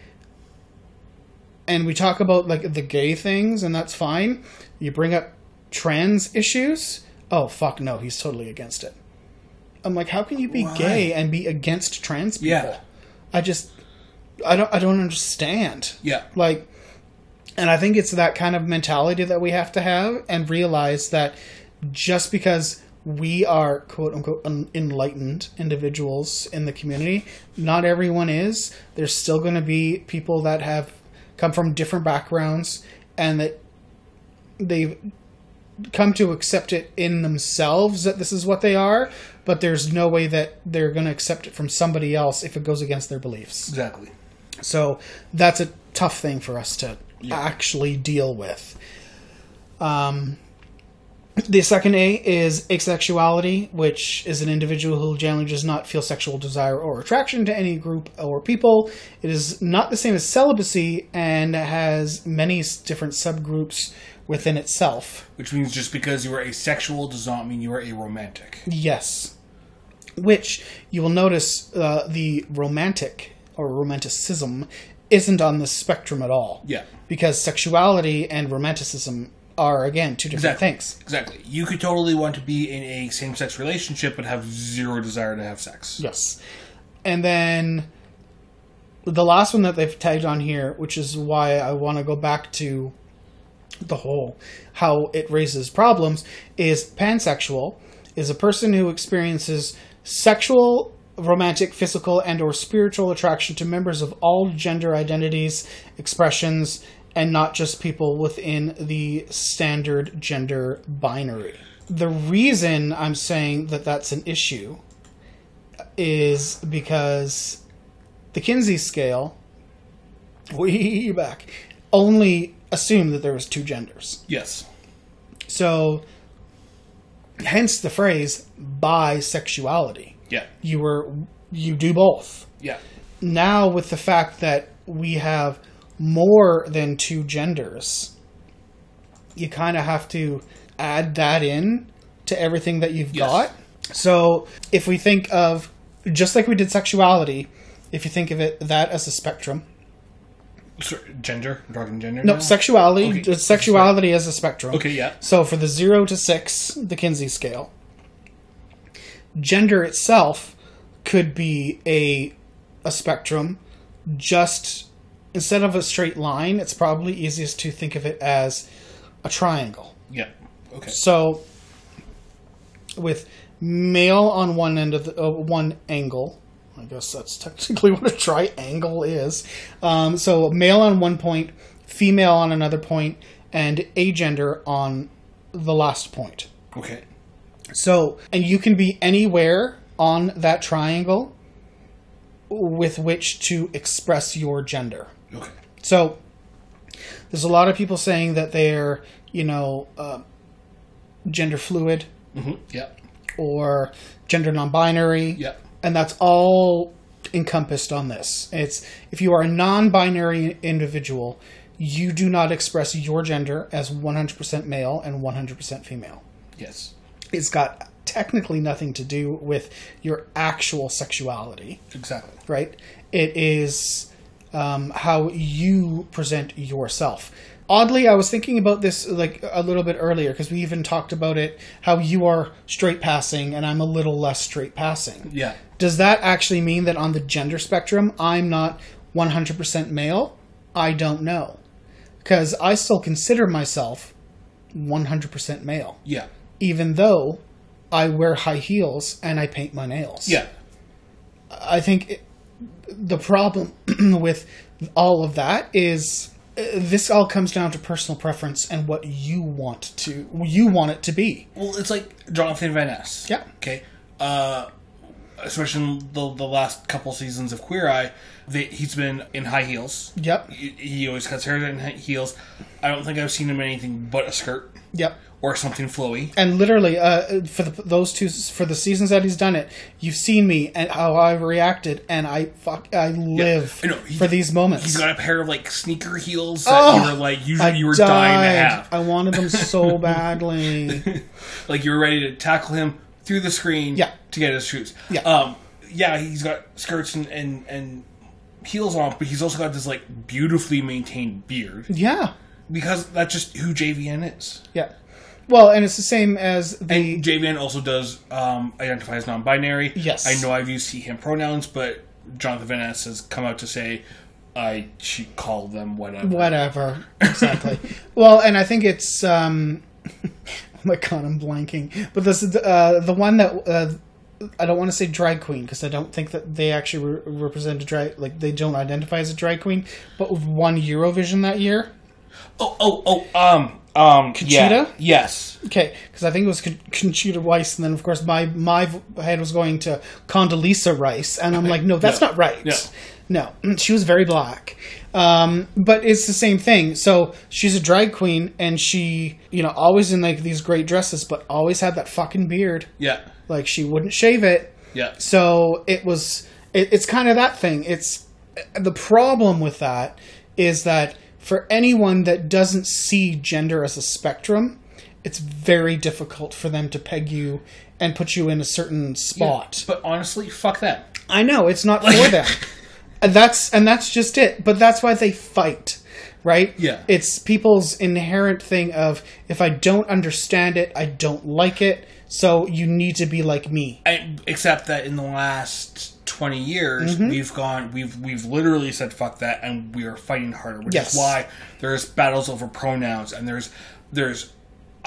and we talk about like the gay things, and that's fine. You bring up trans issues, oh, fuck no, he's totally against it. I'm like, how can you be Why? gay and be against trans people? Yeah. I just, I don't, I don't understand. Yeah. Like... And I think it's that kind of mentality that we have to have and realize that just because we are, quote unquote, enlightened individuals in the community, not everyone is. There's still going to be people that have come from different backgrounds and that they've come to accept it in themselves that this is what they are, but there's no way that they're going to accept it from somebody else if it goes against their beliefs. Exactly. So that's a tough thing for us to... Yeah. actually deal with. Um, the second A is asexuality, which is an individual who generally does not feel sexual desire or attraction to any group or people. It is not the same as celibacy and has many different subgroups within itself. Which means just because you are asexual does not mean you are aromantic. Yes. Which, you will notice, uh, the romantic or romanticism isn't on the spectrum at all. Yeah. Because sexuality and romanticism are, again, two different exactly. things. Exactly. You could totally want to be in a same-sex relationship but have zero desire to have sex. Yes. And then the last one that they've tagged on here, which is why I want to go back to the whole how it raises problems, is pansexual is a person who experiences sexual... romantic, physical, and or spiritual attraction to members of all gender identities, expressions, and not just people within the standard gender binary. The reason I'm saying that that's an issue is because the Kinsey scale, way back, only assumed that there was two genders. Yes. So, hence the phrase bisexuality. Yeah. You were, you do both. Yeah. Now with the fact that we have more than two genders, you kind of have to add that in to everything that you've yes. got. So if we think of, just like we did sexuality, if you think of it that as a spectrum. Gender? Talking gender? No, now? sexuality. Okay. Sexuality as a spectrum. Okay, yeah. So for the zero to six, the Kinsey scale. Gender itself could be a a spectrum. Just instead of a straight line, it's probably easiest to think of it as a triangle. Yeah. Okay. So with male on one end of the, uh, one angle, I guess that's technically what a triangle is. Um, so male on one point, female on another point, and agender on the last point. Okay. So, and you can be anywhere on that triangle with which to express your gender. Okay. So, there's a lot of people saying that they're, you know, uh, gender fluid. Mm-hmm. Yep. Or gender non-binary. Yep. And that's all encompassed on this. It's, if you are a non-binary individual, you do not express your gender as one hundred percent male and one hundred percent female. Yes. It's got technically nothing to do with your actual sexuality. Exactly. Right? It is um, how you present yourself. Oddly, I was thinking about this like a little bit earlier because we even talked about it, how you are straight passing and I'm a little less straight passing. Yeah. Does that actually mean that on the gender spectrum, I'm not one hundred percent male? I don't know. Because I still consider myself one hundred percent male. Yeah. Even though I wear high heels and I paint my nails. Yeah. I think it, the problem with all of that is uh, this all comes down to personal preference and what you want to, you want it to be. Well, it's like Jonathan Van Ness. Yeah. Okay. Uh, especially in the, the last couple seasons of Queer Eye, they, he's been in high heels. Yep. He, he always cuts hair in heels. I don't think I've seen him in anything but a skirt. Yep. or something flowy. And literally, uh, for the, those two, for the seasons that he's done it, you've seen me and how I've reacted, and I fuck, I live yeah, I know, he, for these moments. He's got a pair of like sneaker heels that oh, you were like, usually I you were died. dying to have. I wanted them so badly. Like you were ready to tackle him through the screen yeah. to get his shoes. Yeah, um, yeah, he's got skirts and and. and heels on, but he's also got this like beautifully maintained beard. Yeah, because that's just who J V N is. Yeah, well, and it's the same as the and J V N also does um, identify as non-binary. Yes, I know I've used he him pronouns, but Jonathan Van Ness has come out to say I she call them whatever. Whatever, exactly. Well, and I think it's um, oh my god, I'm blanking. But this is uh, the one that. Uh, I don't want to say drag queen because I don't think that they actually re- represent a drag... Like, they don't identify as a drag queen, but won Eurovision that year. Oh, oh, oh, um, um... Conchita? Yeah. Yes. Okay, because I think it was Con- Conchita Wurst, and then, of course, my, my head was going to Condoleezza Rice, and I'm like, no, that's no. not right. No. no. She was very black. Um, but it's the same thing. So, she's a drag queen, and she, you know, always in, like, these great dresses, but always had that fucking beard. Yeah. Like, she wouldn't shave it. Yeah. So, it was... It, it's kind of that thing. It's... The problem with that is that for anyone that doesn't see gender as a spectrum, it's very difficult for them to peg you and put you in a certain spot. Yeah, but honestly, fuck that. I know. It's not for them. And that's, and that's just it. But that's why they fight. Right? Yeah. It's people's inherent thing of, if I don't understand it, I don't like it. So you need to be like me. I, except that in the last twenty years, mm-hmm. we've gone, we've we've literally said fuck that, and we are fighting harder, which yes. is why there's battles over pronouns, and there's there's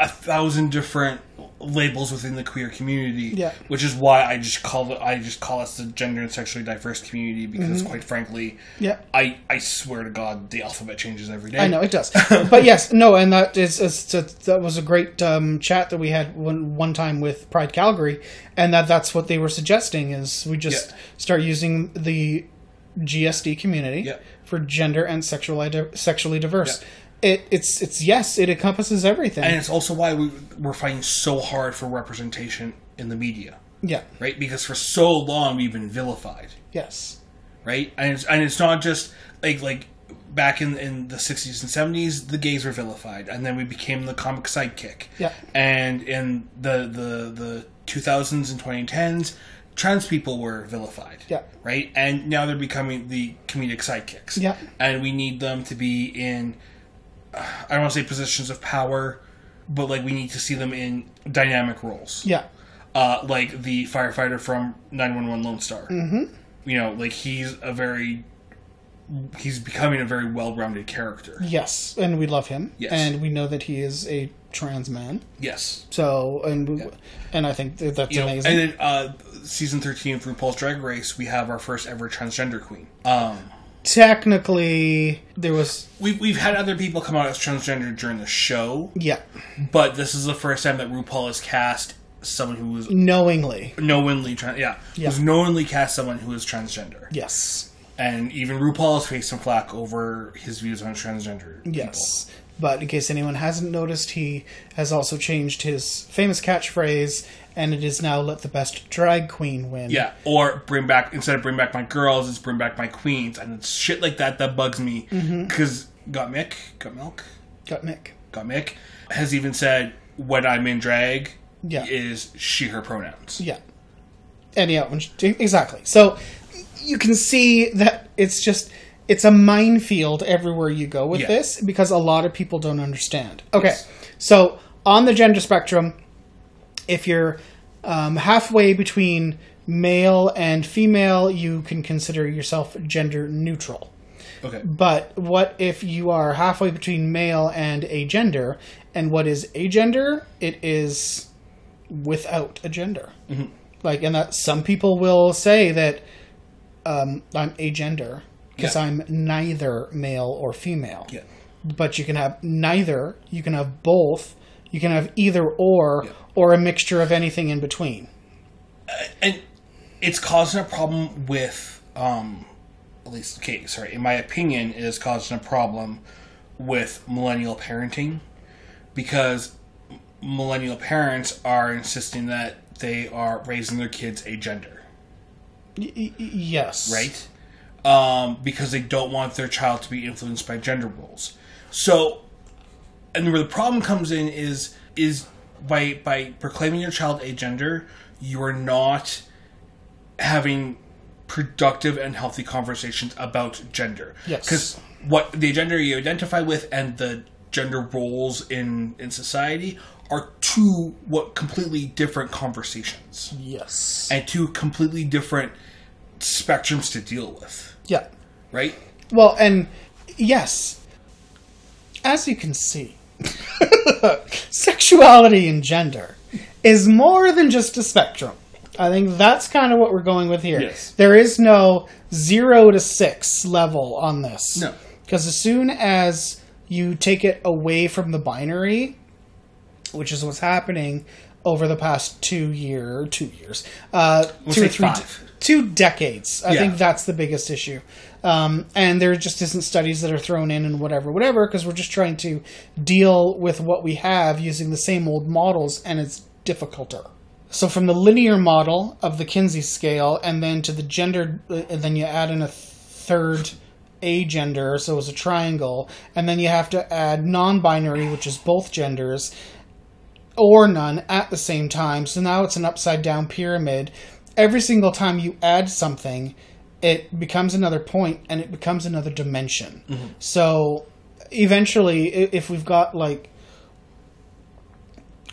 a thousand different labels within the queer community, yeah. which is why I just call it, I just call us the gender and sexually diverse community, because mm-hmm. quite frankly, yeah. I, I swear to God, the alphabet changes every day. I know it does. But yes, no, and that is, is that was a great um, chat that we had one, one time with Pride Calgary, and that that's what they were suggesting, is we just yeah. start using the G S D community yeah. for gender and sexual, sexually diverse. Yeah. It, it's, it's yes, it encompasses everything. And it's also why we, we're fighting so hard for representation in the media. Yeah. Right? Because for so long we've been vilified. Yes. Right? And it's, and it's not just, like, like back in, in the sixties and seventies, the gays were vilified. And then we became the comic sidekick. Yeah. And in the, the, the two thousands and twenty tens, trans people were vilified. Yeah. Right? And now they're becoming the comedic sidekicks. Yeah. And we need them to be in... I don't want to say positions of power, but, like, we need to see them in dynamic roles. Yeah. Uh, like, the firefighter from nine one one Lone Star. Mm-hmm. You know, like, he's a very... He's becoming a very well-rounded character. Yes, and we love him. Yes. And we know that he is a trans man. Yes. So, and we, yeah. and I think that that's you amazing. Know, and then, uh, season thirteen of RuPaul's Drag Race, we have our first ever transgender queen. Um... Technically, there was... We've, we've had other people come out as transgender during the show. Yeah. But this is the first time that RuPaul has cast someone who was... Knowingly. Knowingly, trans, yeah. yeah. Who's knowingly cast someone who is transgender. Yes. And even RuPaul has faced some flack over his views on transgender people. Yes. But in case anyone hasn't noticed, he has also changed his famous catchphrase... And it is now, let the best drag queen win. Yeah, or bring back, instead of bring back my girls, it's bring back my queens. And it's shit like that that bugs me. Because mm-hmm. Got Mick, Got Milk? Got Mick. Got Mick has even said, when I'm in drag, yeah. is she, her pronouns. Yeah. And yeah, when she, exactly. So you can see that it's just, it's a minefield everywhere you go with yeah. this. Because a lot of people don't understand. Okay, yes. So on the gender spectrum... If you're um, halfway between male and female, you can consider yourself gender neutral. Okay. But what if you are halfway between male and agender? And what is agender? It is without a gender. Mm-hmm. Like, and that some people will say that um, I'm agender because yeah. I'm neither male or female. Yeah. But you can have neither. You can have both. You can have either or, yeah. or a mixture of anything in between. And it's causing a problem with, um, at least, okay, sorry, in my opinion, it is causing a problem with millennial parenting. Because millennial parents are insisting that they are raising their kids a gender. Y- yes. Right? Um, because they don't want their child to be influenced by gender roles. So, and where the problem comes in is, is by, by proclaiming your child a gender, you are not having productive and healthy conversations about gender. Yes. Because what the gender you identify with and the gender roles in, in society are two what completely different conversations. Yes. And two completely different spectrums to deal with. Yeah. Right? Well, and yes, as you can see, sexuality and gender is more than just a spectrum. I think that's kind of what we're going with here. Yes. There is no zero to six level on this. No. Because as soon as you take it away from the binary, which is what's happening over the past two year, two years, uh, we'll two or three, de- two decades. I yeah. think that's the biggest issue. Um, and there just isn't studies that are thrown in and whatever, whatever, because we're just trying to deal with what we have using the same old models, and it's difficulter. So from the linear model of the Kinsey scale, and then to the gender, and then you add in a third agender, so it's a triangle, and then you have to add non-binary, which is both genders, or none at the same time. So now it's an upside-down pyramid. Every single time you add something, it becomes another point, and it becomes another dimension. Mm-hmm. So eventually, if we've got, like...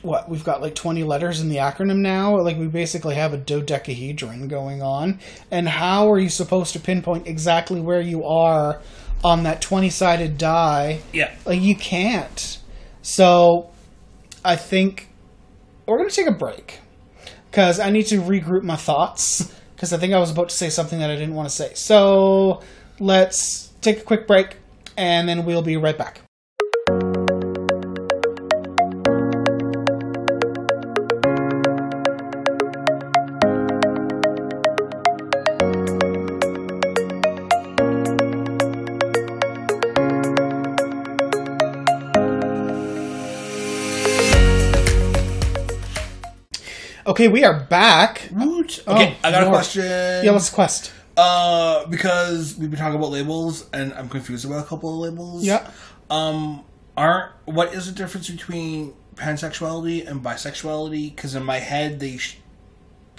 what, we've got like twenty letters in the acronym now? Like, we basically have a dodecahedron going on. And how are you supposed to pinpoint exactly where you are on that twenty-sided die? Yeah. Like, you can't. So, I think we're going to take a break, because I need to regroup my thoughts, because I think I was about to say something that I didn't want to say. So, let's take a quick break, and then we'll be right back. Okay, we are back. Woot. Okay, oh, I got Lord. a question. Yeah, let's quest. Uh, because we've been talking about labels, and I'm confused about a couple of labels. Yeah. Um, aren't what is the difference between pansexuality and bisexuality? Because in my head, they sh-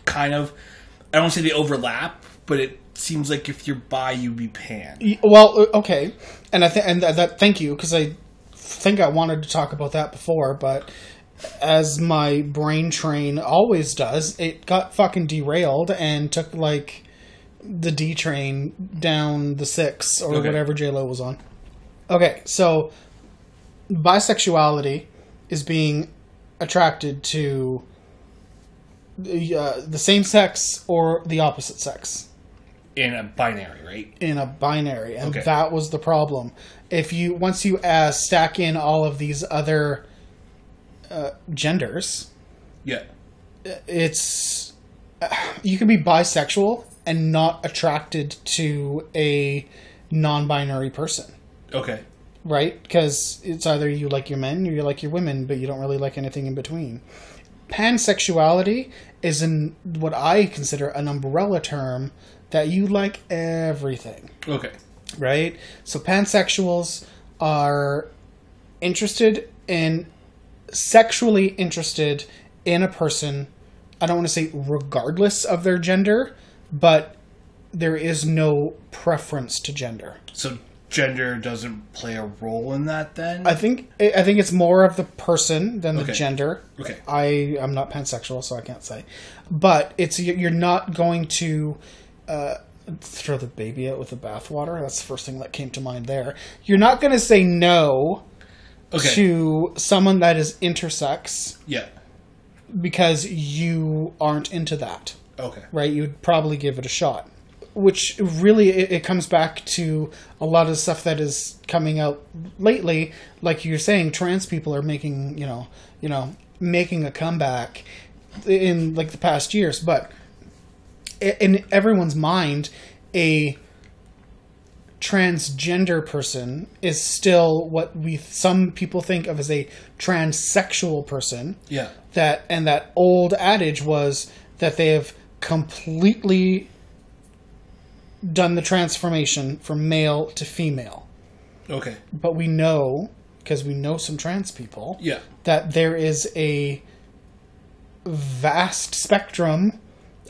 kind of, I don't want to say they overlap, but it seems like if you're bi, you'd be pan. Well, okay, and I think and that, that thank you, because I think I wanted to talk about that before, but. As my brain train always does, it got fucking derailed and took, like, the D train down the six or okay. whatever J-Lo was on. Okay, so bisexuality is being attracted to the, uh, the same sex or the opposite sex. In a binary, right? In a binary, and okay. that was the problem. If you, once you uh, stack in all of these other... Uh, genders. Yeah. It's... Uh, you can be bisexual and not attracted to a non-binary person. Okay. Right? Because it's either you like your men or you like your women, but you don't really like anything in between. Pansexuality is in what I consider an umbrella term that you like everything. Okay. Right? So pansexuals are interested in... sexually interested in a person, I don't want to say regardless of their gender, but there is no preference to gender. So gender doesn't play a role in that then? I think I think it's more of the person than okay. the gender. Okay. I, I'm not pansexual, so I can't say. But it's you're not going to... Uh, throw the baby out with the bathwater. That's the first thing that came to mind there. You're not going to say no... Okay. to someone that is intersex. Yeah. Because you aren't into that. Okay. Right? You'd probably give it a shot. Which really, it, it comes back to a lot of stuff that is coming out lately. Like you're saying, trans people are making, you know, you know, making a comeback in like the past years. But in everyone's mind, a transgender person is still what we some people think of as a transsexual person. Yeah. That and that old adage was that they have completely done the transformation from male to female. Okay. But we know, because we know some trans people, yeah, that there is a vast spectrum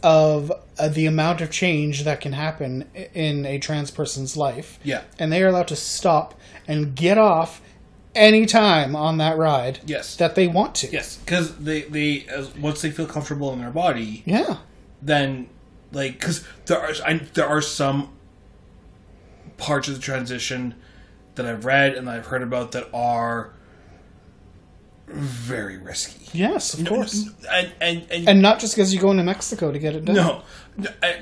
of uh, the amount of change that can happen in a trans person's life. Yeah. And they are allowed to stop and get off any time on that ride. Yes. That they want to. Yes. Because they, they as, once they feel comfortable in their body... Yeah. Then, like... Because there are, I, there are some parts of the transition that I've read and that I've heard about that are... very risky. Yes, of course. And and, and, and not just because you go into Mexico to get it done. No.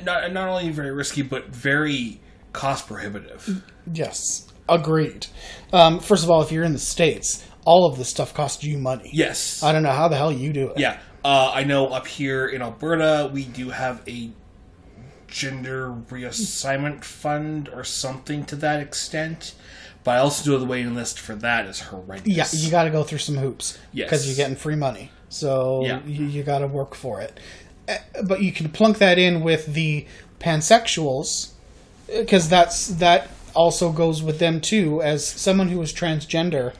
Not, not only very risky, but very cost prohibitive. Yes. Agreed. Um, first of all, if you're in the States, all of this stuff costs you money. Yes. I don't know how the hell you do it. Yeah. Uh, I know up here in Alberta, we do have a gender reassignment fund or something to that extent. But I also know the waiting list for that is horrendous. Yeah, you got to go through some hoops. Yes. Because you're getting free money. So yeah. you, you got to work for it. But you can plunk that in with the pansexuals, because that's that also goes with them too. As someone who is transgender,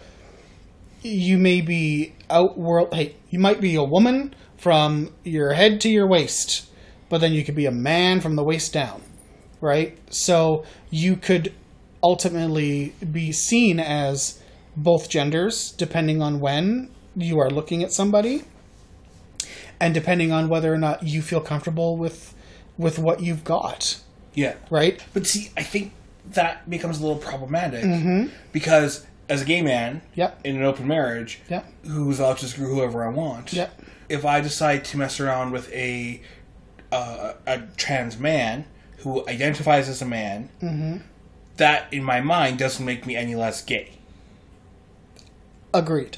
you may be outworld. Hey, you might be a woman from your head to your waist, but then you could be a man from the waist down, right? So you could ultimately be seen as both genders, depending on when you are looking at somebody and depending on whether or not you feel comfortable with with what you've got. Yeah. Right? But see, I think that becomes a little problematic mm-hmm. because as a gay man yep. in an open marriage yep. who's allowed to screw whoever I want, yep. if I decide to mess around with a, uh, a trans man who identifies as a man... Mm-hmm. That, in my mind, doesn't make me any less gay. Agreed.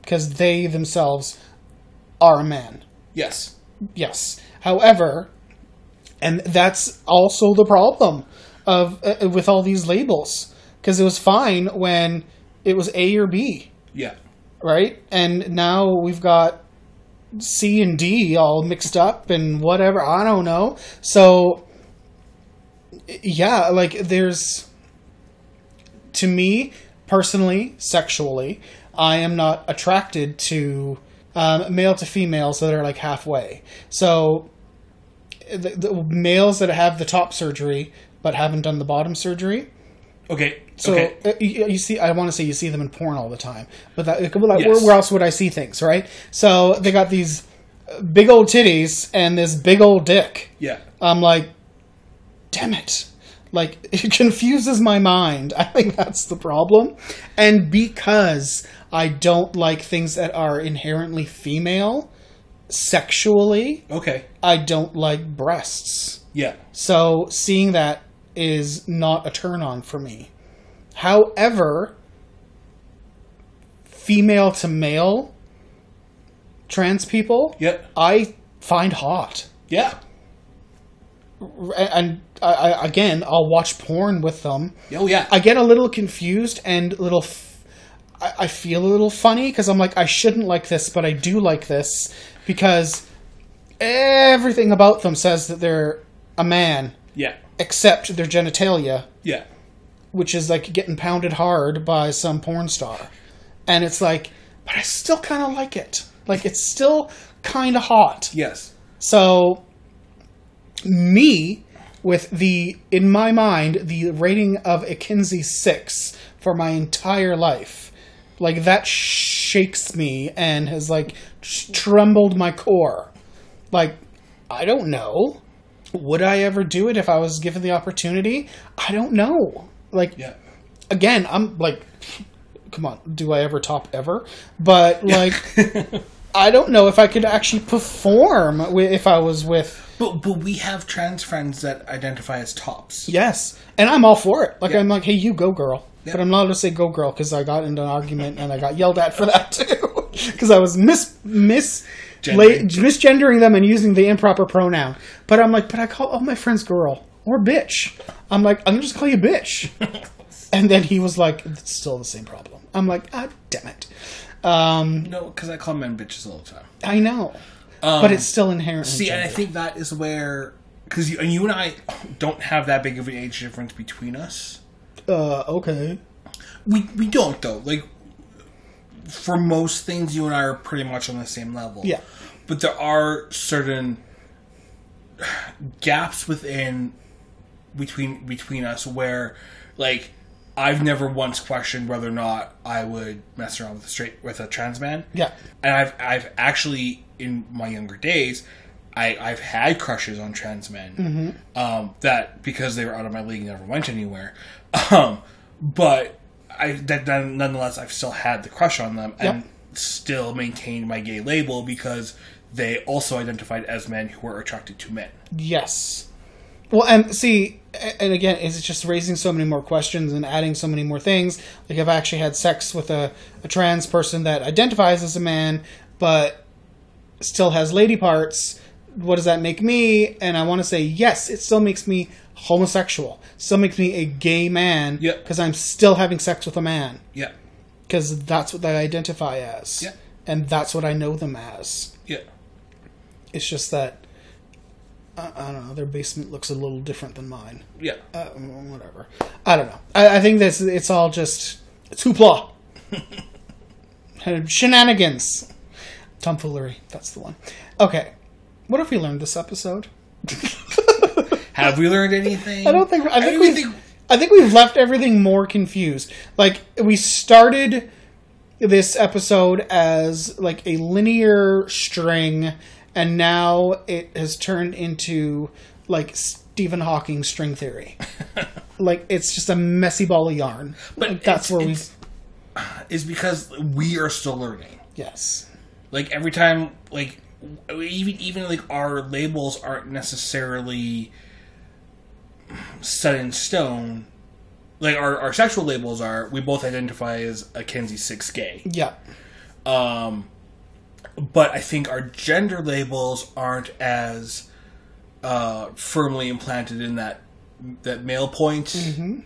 Because they themselves are a man. Yes. Yes. However, and that's also the problem of uh, with all these labels. Because it was fine when it was A or B. Yeah. Right? And now we've got C and D all mixed up and whatever. I don't know. So... Yeah, like, there's... To me, personally, sexually, I am not attracted to um, male to females that are, like, halfway. So, the, the males that have the top surgery but haven't done the bottom surgery... Okay, so, okay. Uh, you, you see, I want to say you see them in porn all the time. But that, well, yes. where, where else would I see things, right? So, they got these big old titties and this big old dick. Yeah. I'm like... Damn it. Like, it confuses my mind. I think that's the problem. And because I don't like things that are inherently female sexually, okay, I don't like breasts. Yeah. So seeing that is not a turn on for me. However, female to male trans people, yep. I find hot. Yeah. And I, again, I'll watch porn with them. Oh, yeah. I get a little confused and little... F- I, I feel a little funny because I'm like, I shouldn't like this, but I do like this because everything about them says that they're a man. Yeah. Except their genitalia. Yeah. Which is like getting pounded hard by some porn star. And it's like, but I still kind of like it. Like, it's still kind of hot. Yes. So... Me, with the, in my mind, the rating of a Kinsey six for my entire life, like, that shakes me and has, like, sh- trembled my core. Like, I don't know. Would I ever do it if I was given the opportunity? I don't know. Like, yeah. Again, I'm like, come on, do I ever top ever? But, like, I don't know if I could actually perform if I was with... But but we have trans friends that identify as tops. Yes. And I'm all for it. Like, yeah. I'm like, hey, you go, girl. Yeah. But I'm not going to say go, girl, because I got into an argument and I got yelled at for that, too. Because I was mis mis la- misgendering them and using the improper pronoun. But I'm like, but I call all my friends girl. or bitch. I'm like, I'm going to just call you bitch. And then he was like, it's still the same problem. I'm like, ah, damn it. Um, no, because I call men bitches all the time. I know. Um, but it's still inherently See, gendered. And I think that is where... Because you, you and I don't have that big of an age difference between us. Uh, okay. We we don't, though. Like, for most things, you and I are pretty much on the same level. Yeah. But there are certain gaps within... Between between us where, like, I've never once questioned whether or not I would mess around with a straight with a trans man. Yeah. And I've I've actually in my younger days, I, I've had crushes on trans men. Mm-hmm. Um, that because they were out of my league never went anywhere. Um, but I that nonetheless I've still had the crush on them and yep. still maintained my gay label because they also identified as men who were attracted to men. Yes. Well, and see, and again, it's just raising so many more questions and adding so many more things. Like, I've actually had sex with a, a trans person that identifies as a man, but still has lady parts. What does that make me? And I want to say, yes, it still makes me homosexual. Still makes me a gay man. Yeah. Because I'm still having sex with a man. Yeah. Because that's what they identify as. Yeah. And that's what I know them as. Yeah. It's just that. I don't know. Their basement looks a little different than mine. Yeah. Uh, whatever. I don't know. I, I think this it's all just it's hoopla, shenanigans, tomfoolery. That's the one. Okay. What have we learned this episode? Have we learned anything? I don't think. I think we. I think we've left everything more confused. Like, we started this episode as like a linear string. And now it has turned into, like, Stephen Hawking string theory. Like, it's just a messy ball of yarn. But like, that's where we... It's because we are still learning. Yes. Like, every time, like, even, even like, our labels aren't necessarily set in stone. Like, our, our sexual labels are, we both identify as a Kinsey six gay. Yeah. Um... But I think our gender labels aren't as uh, firmly implanted in that that male point. Mm-hmm.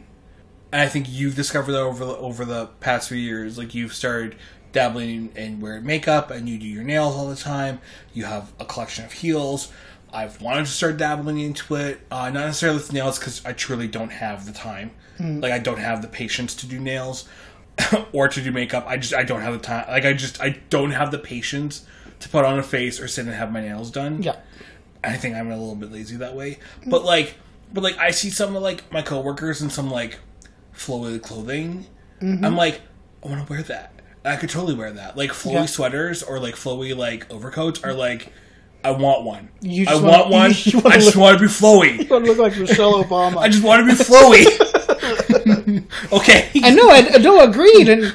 And I think you've discovered that over the, over the past few years. Like, you've started dabbling in wearing makeup, and you do your nails all the time. You have a collection of heels. I've wanted to start dabbling into it. Uh, not necessarily with nails, because I truly don't have the time. Mm. Like, I don't have the patience to do nails. Or to do makeup. I just, I don't have the time. Like, I just, I don't have the patience to put on a face or sit and have my nails done. Yeah. I think I'm a little bit lazy that way. But, like, but, like, I see some of, like, my coworkers in some, like, flowy clothing. Mm-hmm. I'm like, I want to wear that. I could totally wear that. Like, flowy yeah. sweaters or, like, flowy, like, overcoats are, like, I want one. You just I wanna, want one. You wanna I just look, want to be flowy. You want to look like Michelle Obama. I just want to be flowy. Okay. I know, I, I do agreed, and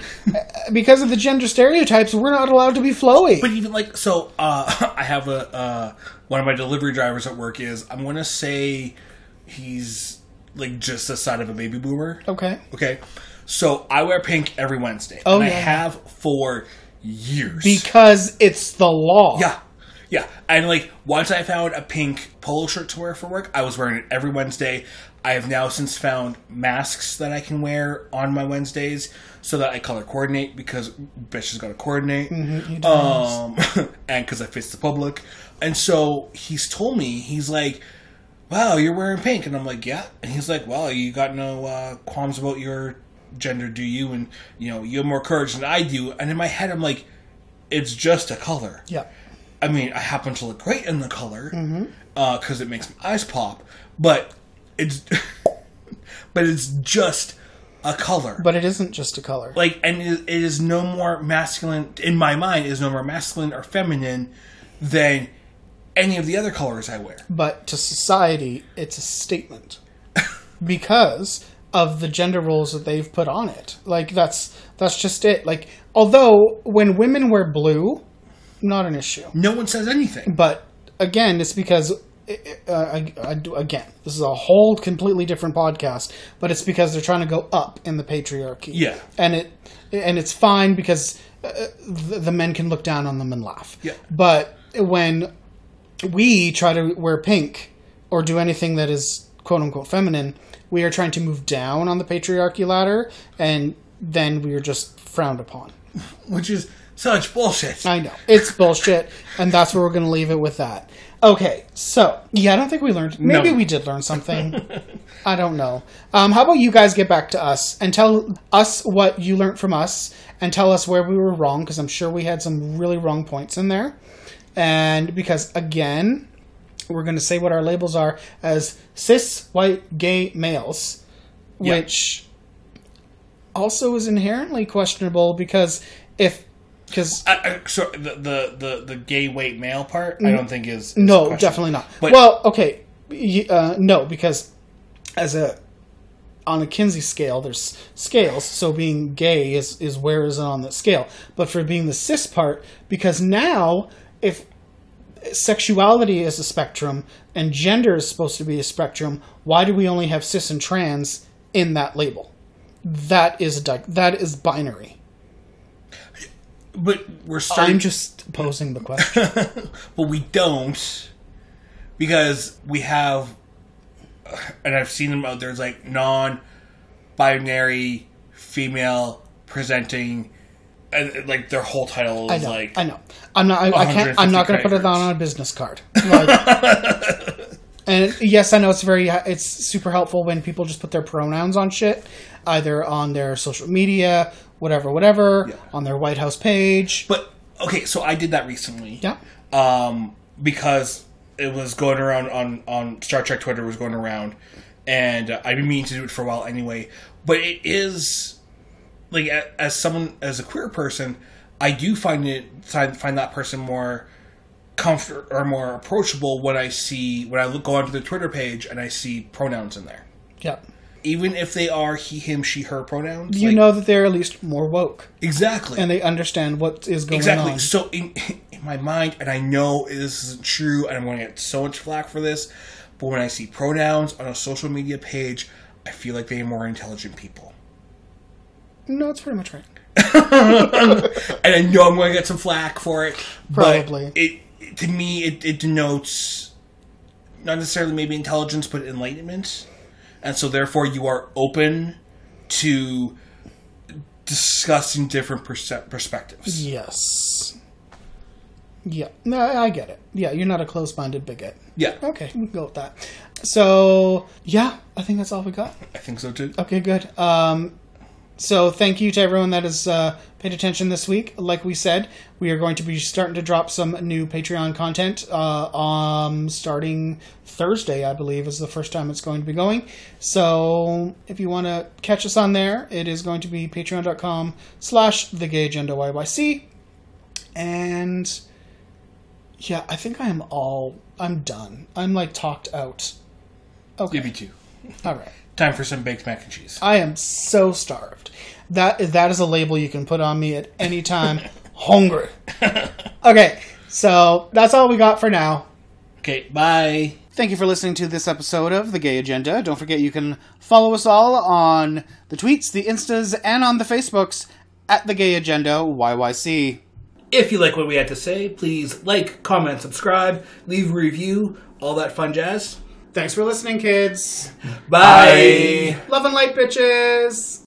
because of the gender stereotypes, we're not allowed to be flowy. But even like, so, uh, I have a, uh, one of my delivery drivers at work is, I'm going to say he's, like, just the side of a baby boomer. Okay. Okay. So, I wear pink every Wednesday. Oh, and yeah. I have for years. Because it's the law. Yeah. Yeah. And, like, once I found a pink polo shirt to wear for work, I was wearing it every Wednesday. I have now since found masks that I can wear on my Wednesdays so that I color coordinate because bitches gotta coordinate. Mm-hmm, um, and because I face the public. And so he's told me, he's like, wow, you're wearing pink. And I'm like, yeah. And he's like, well, you got no uh, qualms about your gender, do you? And, you know, you have more courage than I do. And in my head, I'm like, it's just a color. Yeah. I mean, I happen to look great in the color because mm-hmm. uh, it makes my eyes pop. But... It's, but it's just a color. But it isn't just a color. Like, and it, it is no more masculine, in my mind, it is no more masculine or feminine than any of the other colors I wear. But to society, it's a statement. Because of the gender roles that they've put on it. Like, that's that's just it. Like, although, when women wear blue, not an issue. No one says anything. But, again, it's because... Uh, I, I do, again, this is a whole completely different podcast, but it's because they're trying to go up in the patriarchy. Yeah, and it and it's fine because uh, the, the men can look down on them and laugh. Yeah, but when we try to wear pink or do anything that is quote-unquote feminine, we are trying to move down on the patriarchy ladder, and then we are just frowned upon. Which is such bullshit. I know. It's bullshit, and that's where we're going to leave it with that. Okay, so, yeah, I don't think we learned... Maybe no. we did learn something. I don't know. Um, how about you guys get back to us and tell us what you learned from us, and tell us where we were wrong, because I'm sure we had some really wrong points in there. And because, again... we're going to say what our labels are as cis, white, gay males, yep. which also is inherently questionable because if... Cause, I, I, so the, the, the, the gay, white, male part, n- I don't think is... is no, definitely not. But, well, okay. Uh, no, because as a... on a Kinsey scale, there's scales, so being gay is, is where is it on that scale. But for being the cis part, because now, if... sexuality is a spectrum and gender is supposed to be a spectrum, why do we only have cis and trans in that label? That is a di- that is binary. But we're starting... I'm just posing the question. But we don't, because we have, and I've seen them out there, it's like non-binary female presenting. And, like, their whole title is I know, like I know I'm not I, I can't I'm not going to put it on a business card. Like, and yes, I know it's very it's super helpful when people just put their pronouns on shit, either on their social media, whatever, whatever, yeah. on their White House page. But okay, so I did that recently. Yeah. Um, because it was going around on on Star Trek Twitter was going around, and uh, I've been meaning to do it for a while anyway. But it is. Like, as someone, as a queer person, I do find it find that person more comfort or more approachable when I see when I look, go onto their Twitter page and I see pronouns in there. Yep. Even if they are he, him, she, her pronouns, you like, know that they're at least more woke. Exactly. And they understand what is going exactly. on. Exactly. So in, in my mind, and I know this isn't true, and I'm going to get so much flack for this, but when I see pronouns on a social media page, I feel like they are more intelligent people. No, it's pretty much right. And I know I'm going to get some flack for it. Probably. But it, it, to me, it, it denotes not necessarily maybe intelligence, but enlightenment. And so, therefore, you are open to discussing different perse- perspectives. Yes. Yeah. No, I get it. Yeah, you're not a close-minded bigot. Yeah. Okay, we can go with that. So, yeah, I think that's all we got. I think so, too. Okay, good. Um... So thank you to everyone that has uh, paid attention this week. Like we said, we are going to be starting to drop some new Patreon content uh, um, starting Thursday, I believe, is the first time it's going to be going. So if you want to catch us on there, it is going to be patreon.com slash thegayagendayyc. And yeah, I think I am all, I'm done. I'm like talked out. Okay. Yeah, me too. All right. Time for some baked mac and cheese. I am so starved. That That is a label you can put on me at any time. Hungry. Okay, so that's all we got for now. Okay, bye. Thank you for listening to this episode of The Gay Agenda. Don't forget you can follow us all on the tweets, the Instas, and on the Facebooks at The Gay Agenda Y Y C. If you like what we had to say, please like, comment, subscribe, leave a review, all that fun jazz. Thanks for listening, kids. Bye. Bye. Love and light, bitches.